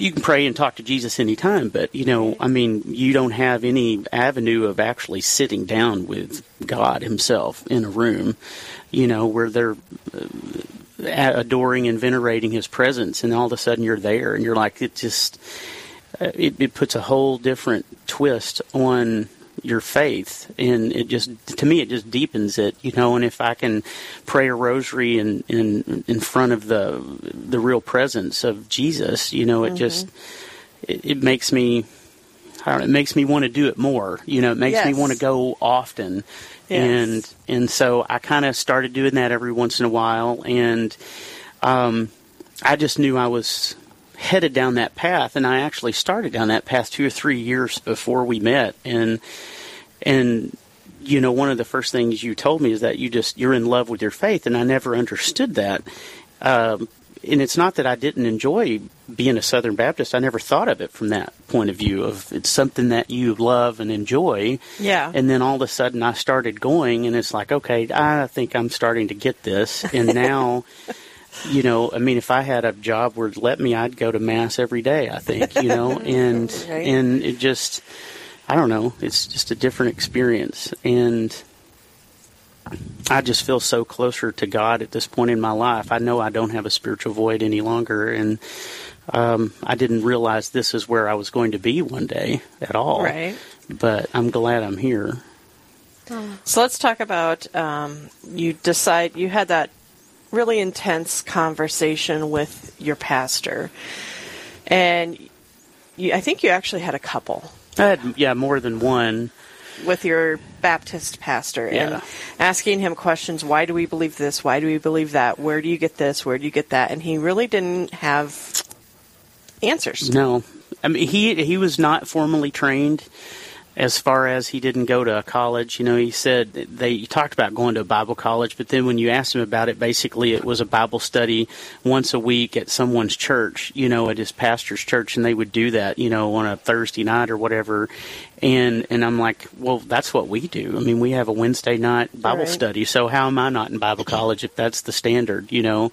you can pray and talk to Jesus anytime, but, you know, I mean, you don't have any avenue of actually sitting down with God himself in a room, you know, where they're adoring and venerating his presence, and all of a sudden you're there, and you're like, it just, it, it puts a whole different twist on your faith, and it just, to me, it just deepens it, you know. And if I can pray a rosary in in, in front of the the real presence of Jesus, you know, it mm-hmm. just it, it makes me I don't know, it makes me want to do it more, you know. It makes yes. me want to go often. Yes. and and so I kind of started doing that every once in a while, and um, I just knew I was headed down that path, and I actually started down that path two or three years before we met. And and you know, one of the first things you told me is that you just you're in love with your faith, and I never understood that. Um, and it's not that I didn't enjoy being a Southern Baptist. I never thought of it from that point of view of it's something that you love and enjoy. Yeah. And then all of a sudden I started going, and it's like, okay, I think I'm starting to get this, and now. You know, I mean, if I had a job where it let me, I'd go to Mass every day, I think, you know, and right. and it just, I don't know, it's just a different experience. And I just feel so closer to God at this point in my life. I know I don't have a spiritual void any longer, and um, I didn't realize this is where I was going to be one day at all. Right. But I'm glad I'm here. So let's talk about um, you decide, you had that really intense conversation with your pastor, and you, I think you actually had a couple. I had, yeah, more than one. with your Baptist pastor yeah. and asking him questions. Why do we believe this? Why do we believe that? Where do you get this? Where do you get that? And he really didn't have answers. No. I mean, he he was not formally trained. As far as he didn't go to a college, you know, he said they he talked about going to a Bible college, but then when you asked him about it, basically it was a Bible study once a week at someone's church, you know, at his pastor's church, and they would do that, you know, on a Thursday night or whatever. And and I'm like, well, that's what we do. I mean, we have a Wednesday night Bible right. study, so how am I not in Bible college if that's the standard, you know,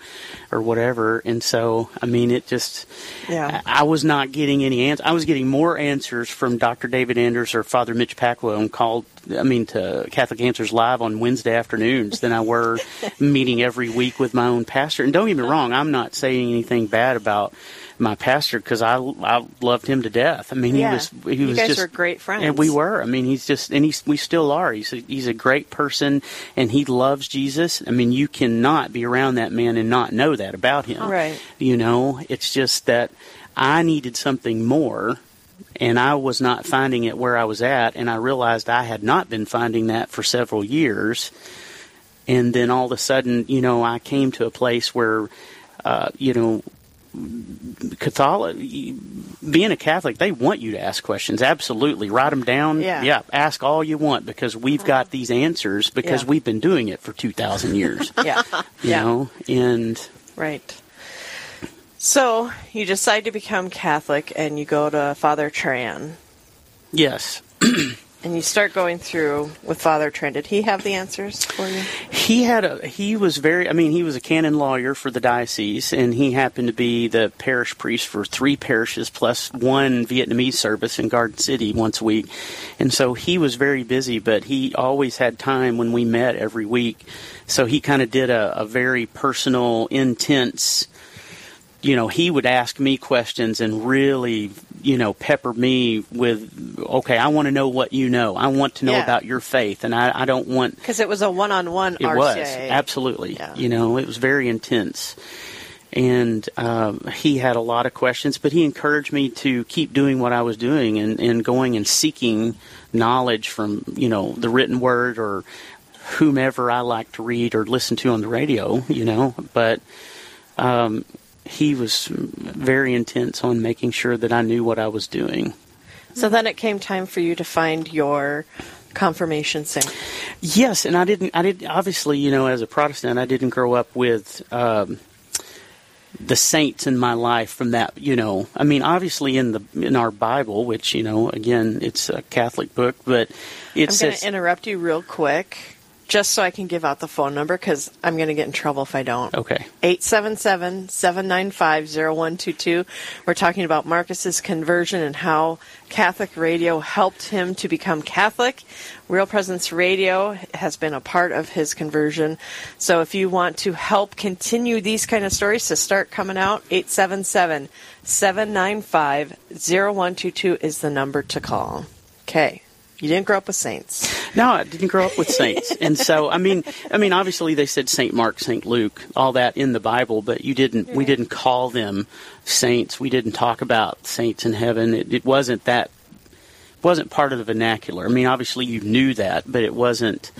or whatever? And so, I mean, it just, yeah. I, I was not getting any answers. I was getting more answers from Doctor David Anders or Father Mitch Pacwa on called, I mean, to Catholic Answers Live on Wednesday afternoons than I were meeting every week with my own pastor. And don't get me wrong, I'm not saying anything bad about my pastor because I, I loved him to death. I mean, yeah. he was he you was guys just were great friends, and we were. I mean, he's just and he's we still are. He's a, he's a great person, and he loves Jesus. I mean, you cannot be around that man and not know that about him. Right? You know, it's just that I needed something more. And I was not finding it where I was at, and I realized I had not been finding that for several years. And then all of a sudden, you know, I came to a place where, uh, you know, Catholic, being a Catholic, they want you to ask questions. Absolutely. Write them down. Yeah. yeah ask all you want because we've got these answers because yeah. we've been doing it for two thousand years. yeah. You yeah. know, and... Right. So you decide to become Catholic, and you go to Father Tran. Yes. And you start going through with Father Tran. Did he have the answers for you? He had a. He was very. I mean, he was a canon lawyer for the diocese, and he happened to be the parish priest for three parishes plus one Vietnamese service in Garden City once a week. And so he was very busy, but he always had time when we met every week. So he kind of did a, a very personal, intense. You know, he would ask me questions and really, you know, pepper me with, okay, I want to know what you know. I want to know yeah. about your faith. And I, I don't want... Because it was a one-on-one R C A. It was, absolutely. Yeah. You know, it was very intense. And um, he had a lot of questions, but he encouraged me to keep doing what I was doing and, and going and seeking knowledge from, you know, the written word or whomever I like to read or listen to on the radio, you know. But... Um, he was very intense on making sure that I knew what I was doing. So then it came time for you to find your confirmation saint. Yes, and I didn't. I did obviously, you know, as a Protestant, I didn't grow up with um, the saints in my life from that. You know, I mean, obviously in the in our Bible, which you know, again, it's a Catholic book, but it I'm says. I'm going to interrupt you real quick. Just so I can give out the phone number, because I'm going to get in trouble if I don't. Okay. eight seven seven, seven nine five, zero one two two. We're talking about Marcus's conversion and how Catholic radio helped him to become Catholic. Real Presence Radio has been a part of his conversion. So if you want to help continue these kind of stories to start coming out, eight seven seven, seven nine five, zero one two two is the number to call. Okay. You didn't grow up with saints. No, I didn't grow up with saints. And so, I mean, I mean, obviously they said Saint Mark, Saint Luke, all that in the Bible, but you didn't, yeah. we didn't call them saints. We didn't talk about saints in heaven. It, it wasn't that, wasn't part of the vernacular. I mean, obviously you knew that, but it wasn't,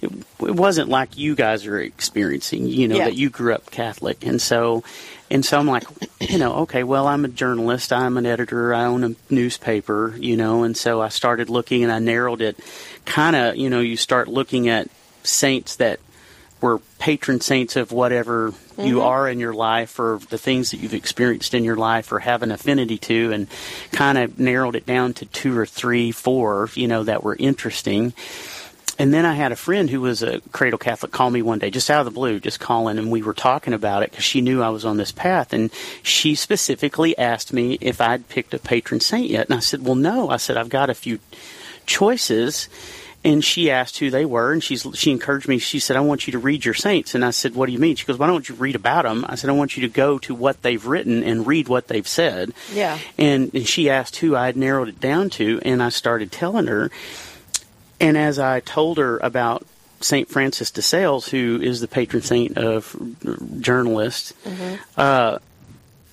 it, it wasn't like you guys are experiencing, you know, yeah. that you grew up Catholic. And so, and so I'm like, you know, okay, well, I'm a journalist, I'm an editor, I own a newspaper, you know, and so I started looking and I narrowed it. Kind of, you know, you start looking at saints that were patron saints of whatever mm-hmm. you are in your life or the things that you've experienced in your life or have an affinity to, and kind of narrowed it down to two or three, four, you know, that were interesting. And then I had a friend who was a cradle Catholic call me one day, just out of the blue, just calling, and we were talking about it because she knew I was on this path. And she specifically asked me if I'd picked a patron saint yet. And I said, well, no. I said, I've got a few choices. And she asked who they were, and she's, she encouraged me. She said, I want you to read your saints. And I said, what do you mean? She goes, why don't you read about them? I said, I want you to go to what they've written and read what they've said. Yeah. And, and she asked who I had narrowed it down to, and I started telling her. And as I told her about Saint Francis de Sales, who is the patron saint of journalists, mm-hmm. uh,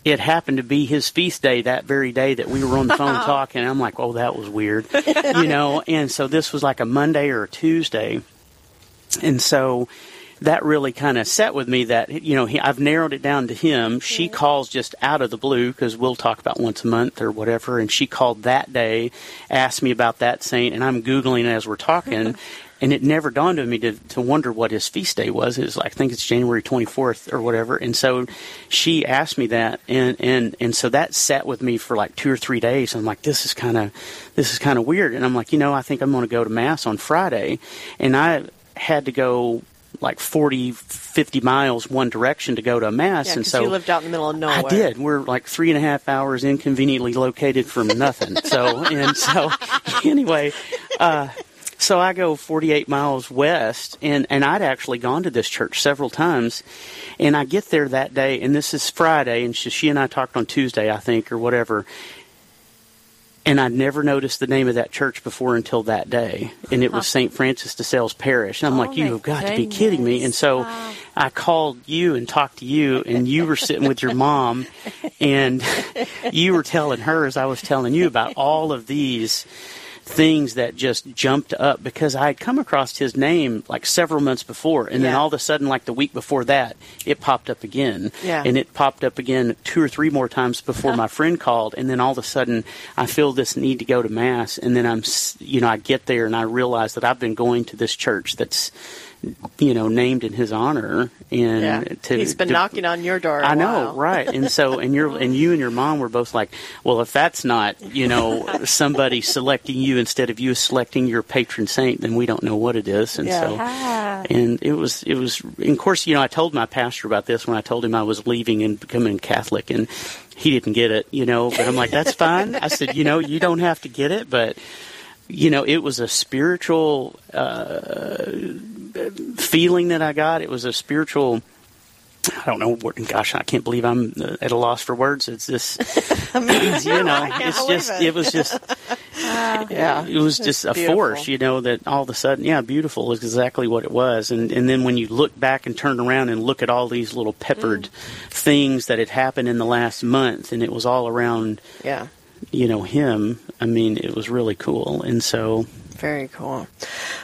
it happened to be his feast day that very day that we were on the phone talking. I'm like, oh, that was weird, you know. And so this was like a Monday or a Tuesday. And so that really kind of set with me that, you know, he, I've narrowed it down to him. She calls just out of the blue, because we'll talk about once a month or whatever. And she called that day, asked me about that saint, and I'm Googling as we're talking. And it never dawned on me to, to wonder what his feast day was. It was like, I think it's January twenty-fourth or whatever. And so she asked me that, and, and, and so that sat with me for like two or three days. I'm like, this is kind of this is kind of weird. And I'm like, you know, I think I'm going to go to Mass on Friday. And I had to go like forty, fifty miles one direction to go to a Mass. Yeah, and so you lived out in the middle of nowhere. I did. We're like three and a half hours inconveniently located from nothing. So, and so anyway, uh, so I go forty-eight miles west, and, and I'd actually gone to this church several times, and I get there that day, and this is Friday, and she, she and I talked on Tuesday, I think, or whatever, and I'd never noticed the name of that church before until that day, and it was Saint Francis de Sales Parish, and I'm oh like, you've got to be kidding me, and so wow. I called you and talked to you, and you were sitting with your mom, and you were telling her, as I was telling you, about all of these things that just jumped up, because I had come across his name like several months before, and yeah. then all of a sudden, like the week before that, it popped up again, yeah. and it popped up again two or three more times before my friend called, and then all of a sudden, I feel this need to go to Mass, and then I'm, you know, I get there and I realize that I've been going to this church that's, you know, named in his honor, and yeah. to, he's been to, knocking on your door. A I know, while. Right? And so, and you're, and you and your mom were both like, "Well, if that's not, you know, somebody selecting you instead of you selecting your patron saint, then we don't know what it is." And yeah. so, ah. and it was, it was. And of course, you know, I told my pastor about this when I told him I was leaving and becoming Catholic, and he didn't get it, you know. But I'm like, "That's fine." I said, "You know, you don't have to get it," but. You know, it was a spiritual uh, feeling that I got. It was a spiritual, I don't know, gosh, I can't believe I'm at a loss for words. It's this, you know, it's just, it. it was just, wow. yeah, it was just it's a beautiful. force, you know, that all of a sudden, yeah, beautiful is exactly what it was. And, and then when you look back and turn around and look at all these little peppered mm. things that had happened in the last month, and it was all around, yeah. you know, him, I mean, it was really cool. And so... Very cool. Well,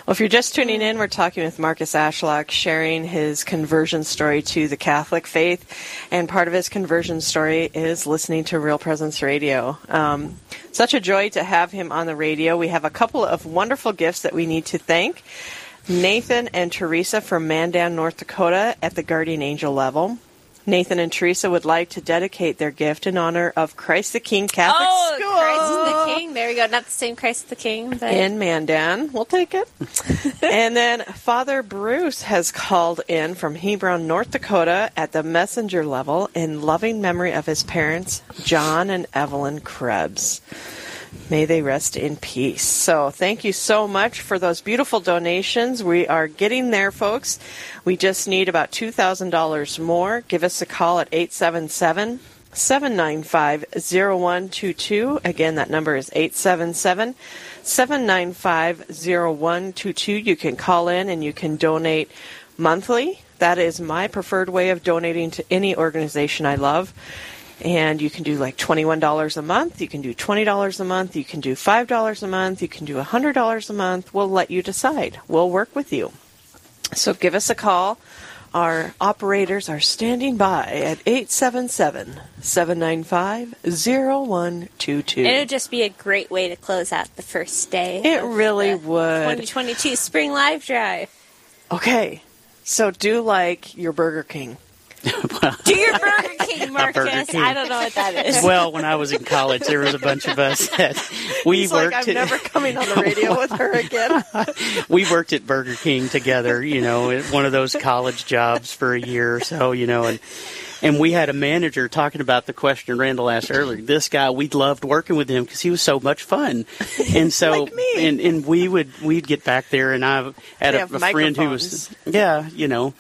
if you're just tuning in, we're talking with Marcus Ashlock, sharing his conversion story to the Catholic faith. And part of his conversion story is listening to Real Presence Radio. Um, such a joy to have him on the radio. We have a couple of wonderful gifts that we need to thank. Nathan and Teresa from Mandan, North Dakota, at the Guardian Angel level. Nathan and Teresa would like to dedicate their gift in honor of Christ the King Catholic oh, School. Oh, Christ the King. There we go. Not the same Christ the King. But... In Mandan. We'll take it. And then Father Bruce has called in from Hebron, North Dakota, at the Messenger level in loving memory of his parents, John and Evelyn Krebs. May they rest in peace. So thank you so much for those beautiful donations. We are getting there, folks. We just need about two thousand dollars more. Give us a call at eight seven seven, seven nine five, zero one two two. Again, that number is eight seven seven, seven nine five, zero one two two. You can call in and you can donate monthly. That is my preferred way of donating to any organization I love. And you can do like twenty-one dollars a month, you can do twenty dollars a month, you can do five dollars a month, you can do one hundred dollars a month. We'll let you decide. We'll work with you. So give us a call. Our operators are standing by at eight seven seven, seven nine five, zero one two two. And it would just be a great way to close out the first day. It really would. twenty twenty-two Spring Live Drive. Okay. So do like your Burger King. Do your Burger King, Marcus. Burger King. I don't know what that is. Well, when I was in college, there was a bunch of us that we He's worked. Like, I'm at, never coming on the radio with her again. We worked at Burger King together, you know, at one of those college jobs for a year or so, you know, and. And we had a manager talking about the question Randall asked earlier. This guy, we loved working with him because he was so much fun. And so, like me. and and we would we'd get back there, and I had a, a friend who was, yeah, you know,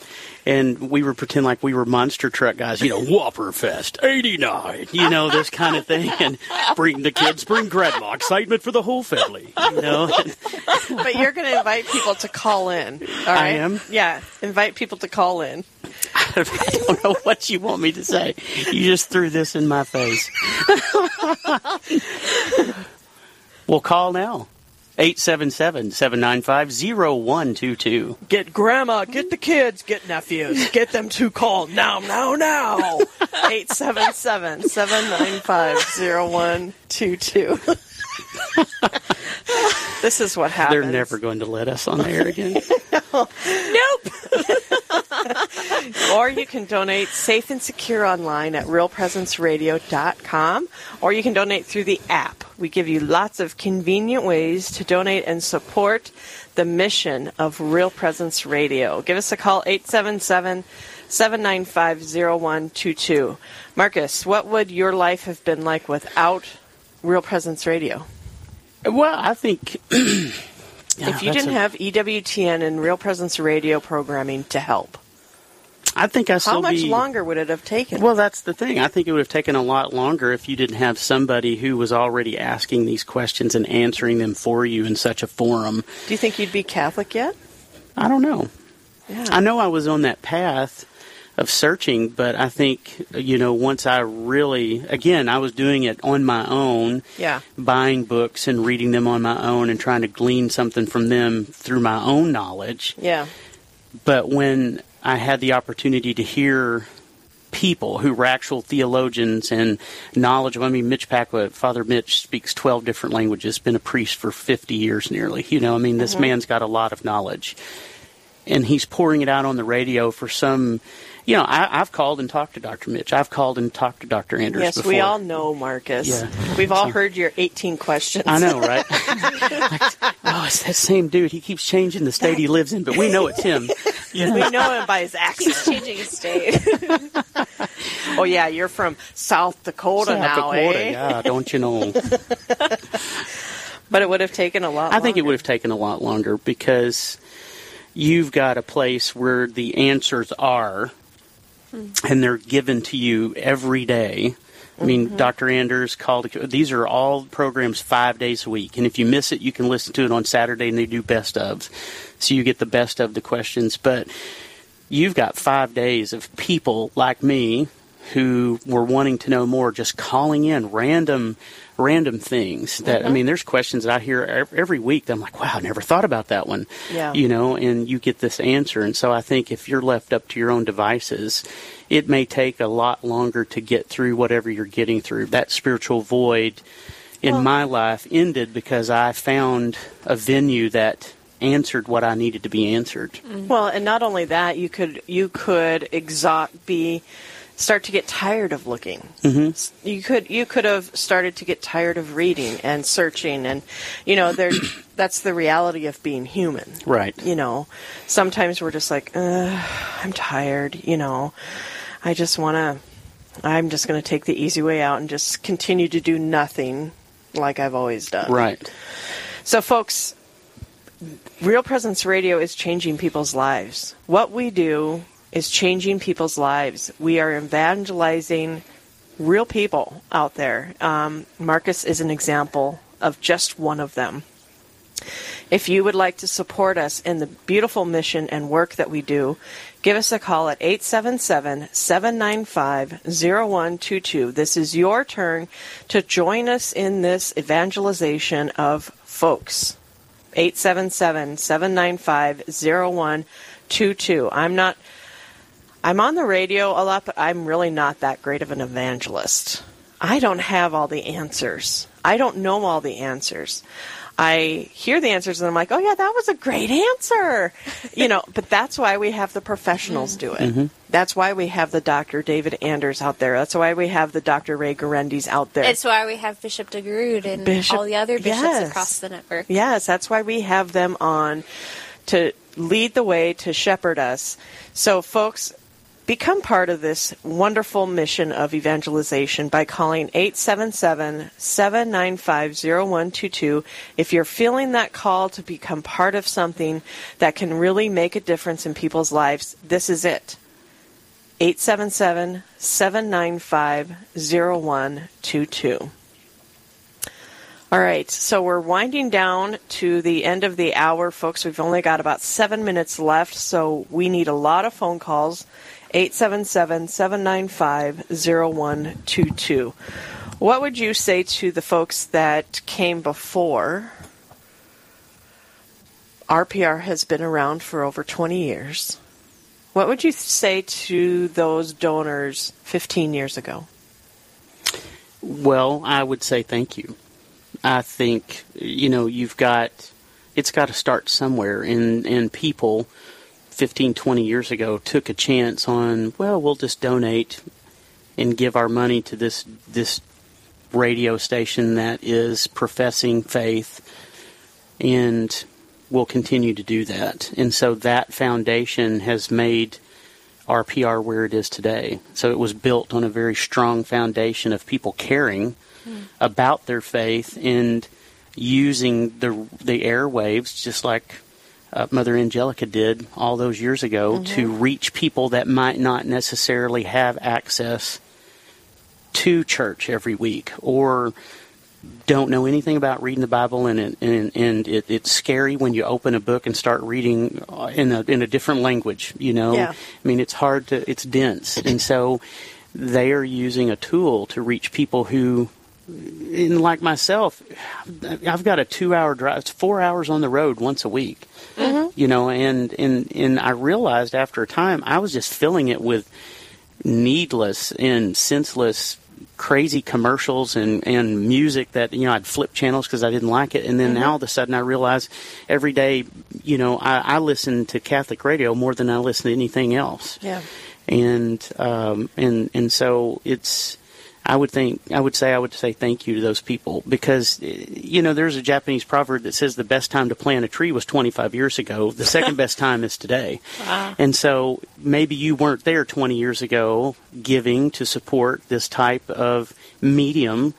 and we would pretend like we were monster truck guys, you know, Whopper Fest eighty-nine, you know, this kind of thing, and bring the kids, bring grandma, excitement for the whole family, you know. But you're going to invite people to call in, all right? I am. Yeah, invite people to call in. I don't know what you want me to say. You just threw this in my face. Well, call now. eight seven seven, seven nine five, zero one two two. Get grandma, get the kids, get nephews. Get them to call now, now, now. eight seven seven, seven nine five, zero one two two. This is what happens. They're never going to let us on air again. No. Nope. Or you can donate safe and secure online at real presence radio dot com, or you can donate through the app. We give you lots of convenient ways to donate and support the mission of Real Presence Radio. Give us a call, eight seven seven, seven nine five, zero one two two. Marcus, what would your life have been like without Real Presence Radio? Well, I think yeah, if you didn't a, have E W T N and Real Presence Radio programming to help, I think I still how much be, longer would it have taken? Well, that's the thing. I think it would have taken a lot longer if you didn't have somebody who was already asking these questions and answering them for you in such a forum. Do you think you'd be Catholic yet? I don't know. Yeah. I know I was on that path of searching, but I think, you know, once I really, again, I was doing it on my own, yeah, buying books and reading them on my own and trying to glean something from them through my own knowledge. Yeah. But when I had the opportunity to hear people who were actual theologians and knowledge of, I mean, Mitch Pacwa, Father Mitch speaks twelve different languages, been a priest for fifty years nearly. You know, I mean, this mm-hmm. man's got a lot of knowledge. And he's pouring it out on the radio for some... You know, I, I've called and talked to Doctor Mitch. I've called and talked to Doctor Anders yes, before. Yes, we all know, Marcus. Yeah. We've all so, heard your eighteen questions. I know, right? Like, oh, it's that same dude. He keeps changing the state he lives in, but we know it's him. Yeah. We know him by his accent. He's changing his state. Oh, yeah, you're from South Dakota South now, Dakota, eh? Yeah, don't you know. But it would have taken a lot I longer. I think it would have taken a lot longer because you've got a place where the answers are. And they're given to you every day. I mean, mm-hmm. Doctor Anders called. These are all programs five days a week. And if you miss it, you can listen to it on Saturday, and they do best ofs. So you get the best of the questions. But you've got five days of people like me who were wanting to know more, just calling in random random things. That mm-hmm. I mean, there's questions that I hear every week that I'm like, wow, I never thought about that one. Yeah. You know, and you get this answer. And so I think if you're left up to your own devices, it may take a lot longer to get through whatever you're getting through. That spiritual void in well, my life ended because I found a venue that answered what I needed to be answered. Mm-hmm. Well, and not only that, you could, you could exhaust, be... start to get tired of looking. Mm-hmm. You could you could have started to get tired of reading and searching, and you know, there that's the reality of being human. Right. You know, sometimes we're just like, I'm tired, you know. I just want to I'm just going to take the easy way out and just continue to do nothing like I've always done. Right. So folks, Real Presence Radio is changing people's lives. What we do is changing people's lives. We are evangelizing real people out there. Um, Marcus is an example of just one of them. If you would like to support us in the beautiful mission and work that we do, give us a call at eight seven seven, seven nine five, zero one two two. This is your turn to join us in this evangelization of folks. eight seven seven, seven nine five, zero one two two. I'm not... I'm on the radio a lot, but I'm really not that great of an evangelist. I don't have all the answers. I don't know all the answers. I hear the answers, and I'm like, oh, yeah, that was a great answer. You know, but that's why we have the professionals do it. Mm-hmm. That's why we have the Doctor David Anders out there. That's why we have the Doctor Ray Garendis out there. It's why we have Bishop DeGrood and Bishop, all the other bishops yes. across the network. Yes, that's why we have them on to lead the way, to shepherd us. So, folks... become part of this wonderful mission of evangelization by calling eight seven seven, seven nine five, zero one two two. If you're feeling that call to become part of something that can really make a difference in people's lives, this is it. eight seven seven, seven nine five, zero one two two. All right, so we're winding down to the end of the hour, folks. We've only got about seven minutes left, so we need a lot of phone calls. eight seven seven, seven nine five, zero one two two. What would you say to the folks that came before? R P R has been around for over twenty years. What would you say to those donors fifteen years ago? Well, I would say thank you. I think, you know, you've got, it's got to start somewhere. And, and people fifteen, twenty years ago took a chance on, well, we'll just donate and give our money to this this radio station that is professing faith, and we'll continue to do that. And so that foundation has made R P R where it is today. So it was built on a very strong foundation of people caring mm. about their faith and using the the airwaves, just like uh, Mother Angelica did all those years ago, mm-hmm. to reach people that might not necessarily have access to church every week, or don't know anything about reading the Bible, and it, and, and it, it's scary when you open a book and start reading in a in a different language, you know? Yeah. I mean, it's hard to, it's dense. And so they are using a tool to reach people who, and like myself, I've got a two-hour drive, it's four hours on the road once a week, mm-hmm. you know, and, and, and I realized after a time I was just filling it with needless and senseless crazy commercials and, and music that, you know, I'd flip channels because I didn't like it. And then mm-hmm. all of a sudden I realized every day, you know, I, I listen to Catholic radio more than I listen to anything else. Yeah. And, um, and, and so it's, I would think, I would say, I would say thank you to those people because, you know, there's a Japanese proverb that says the best time to plant a tree was twenty-five years ago. The second best time is today. Wow. And so maybe you weren't there twenty years ago giving to support this type of medium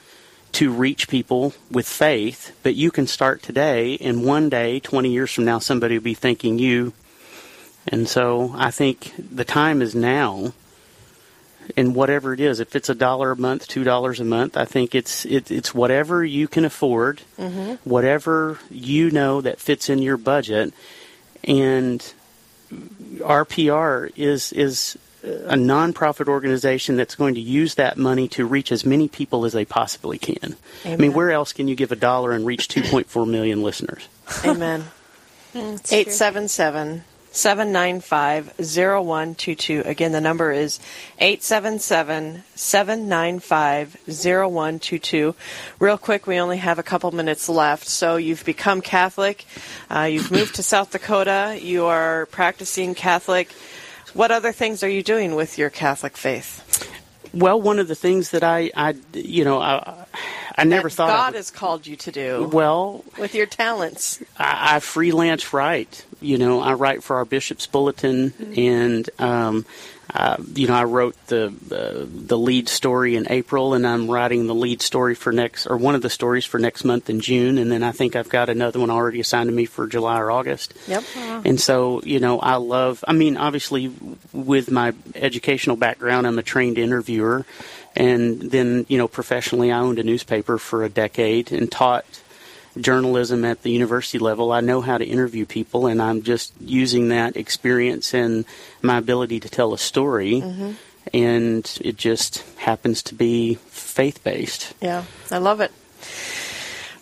to reach people with faith, but you can start today, and one day, twenty years from now, somebody will be thanking you. And so I think the time is now. And whatever it is, if it's a dollar a month, two dollars a month, I think it's it, it's whatever you can afford, mm-hmm. whatever you know that fits in your budget. And R P R is is a nonprofit organization that's going to use that money to reach as many people as they possibly can. Amen. I mean, where else can you give a dollar and reach two point four million listeners? Amen. eight seven seven seven nine five, zero one two two. Again, the number is eight seven seven, seven nine five, zero one two two. Real quick, we only have a couple minutes left. So you've become Catholic. Uh, you've moved to South Dakota. You are practicing Catholic. What other things are you doing with your Catholic faith? Well, one of the things that I, I you know, I, I never that thought God I would, has called you to do. Well, with your talents, I, I freelance write. You know, I write for our bishop's bulletin, mm-hmm. and um, uh, you know, I wrote the uh, the lead story in April, and I'm writing the lead story for next, or one of the stories for next month in June, and then I think I've got another one already assigned to me for July or August. Yep. Wow. And so, you know, I love. I mean, obviously, with my educational background, I'm a trained interviewer, and then, you know, professionally, I owned a newspaper for a decade and taught journalism at the university level. I know how to interview people, and I'm just using that experience and my ability to tell a story, mm-hmm. and it just happens to be faith-based. Yeah, I love it.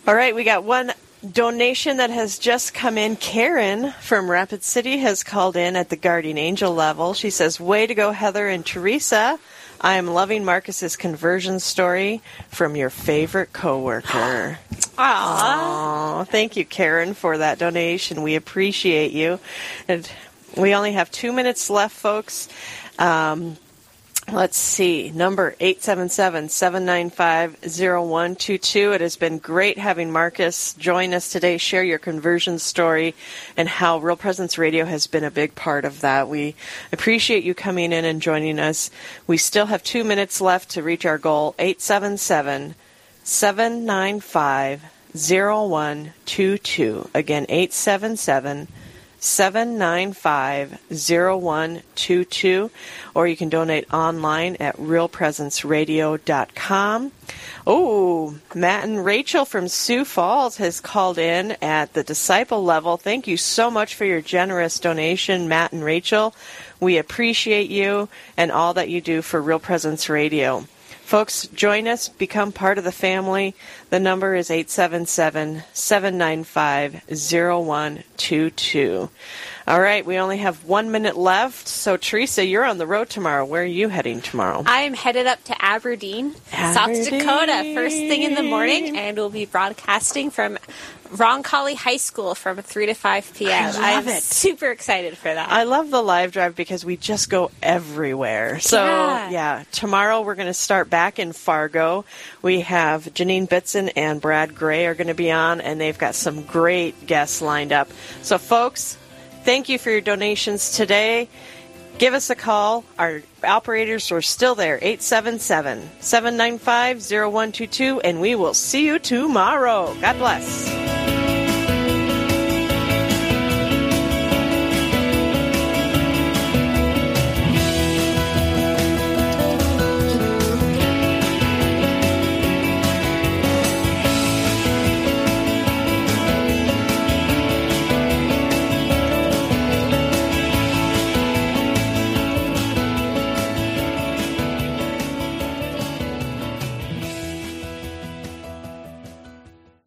All right, we got one donation that has just come in. Karen from Rapid City has called in at the Guardian Angel level. She says, way to go, Heather and Teresa. I am loving Marcus's conversion story from your favorite coworker. Aww. Aww. Thank you, Karen, for that donation. We appreciate you. And we only have two minutes left, folks. Um, let's see. Number eight seven seven, seven nine five, zero one two two. It has been great having Marcus join us today. Share your conversion story and how Real Presence Radio has been a big part of that. We appreciate you coming in and joining us. We still have two minutes left to reach our goal, eight seven seven, seven nine five, zero one two two. Seven nine five zero one two two. Again, eight seven seven seven nine five zero one two two. Or you can donate online at real presence radio dot com. Oh, Matt and Rachel from Sioux Falls has called in at the Disciple level. Thank you so much for your generous donation, Matt and Rachel. We appreciate you and all that you do for Real Presence Radio. Folks, join us. Become part of the family. The number is eight seven seven, seven nine five, zero one two two. All right, we only have one minute left. So, Teresa, you're on the road tomorrow. Where are you heading tomorrow? I am headed up to Aberdeen, Aberdeen. South Dakota, first thing in the morning, and we'll be broadcasting from Roncalli High School from three to five p.m. I love I'm it. Super excited for that. I love the live drive because we just go everywhere. So, yeah, yeah tomorrow we're going to start back in Fargo. We have Janine Bitson and Brad Gray are going to be on, and they've got some great guests lined up. So, folks, thank you for your donations today. Give us a call. Our operators are still there, eight seven seven, seven nine five, zero one two two, and we will see you tomorrow. God bless.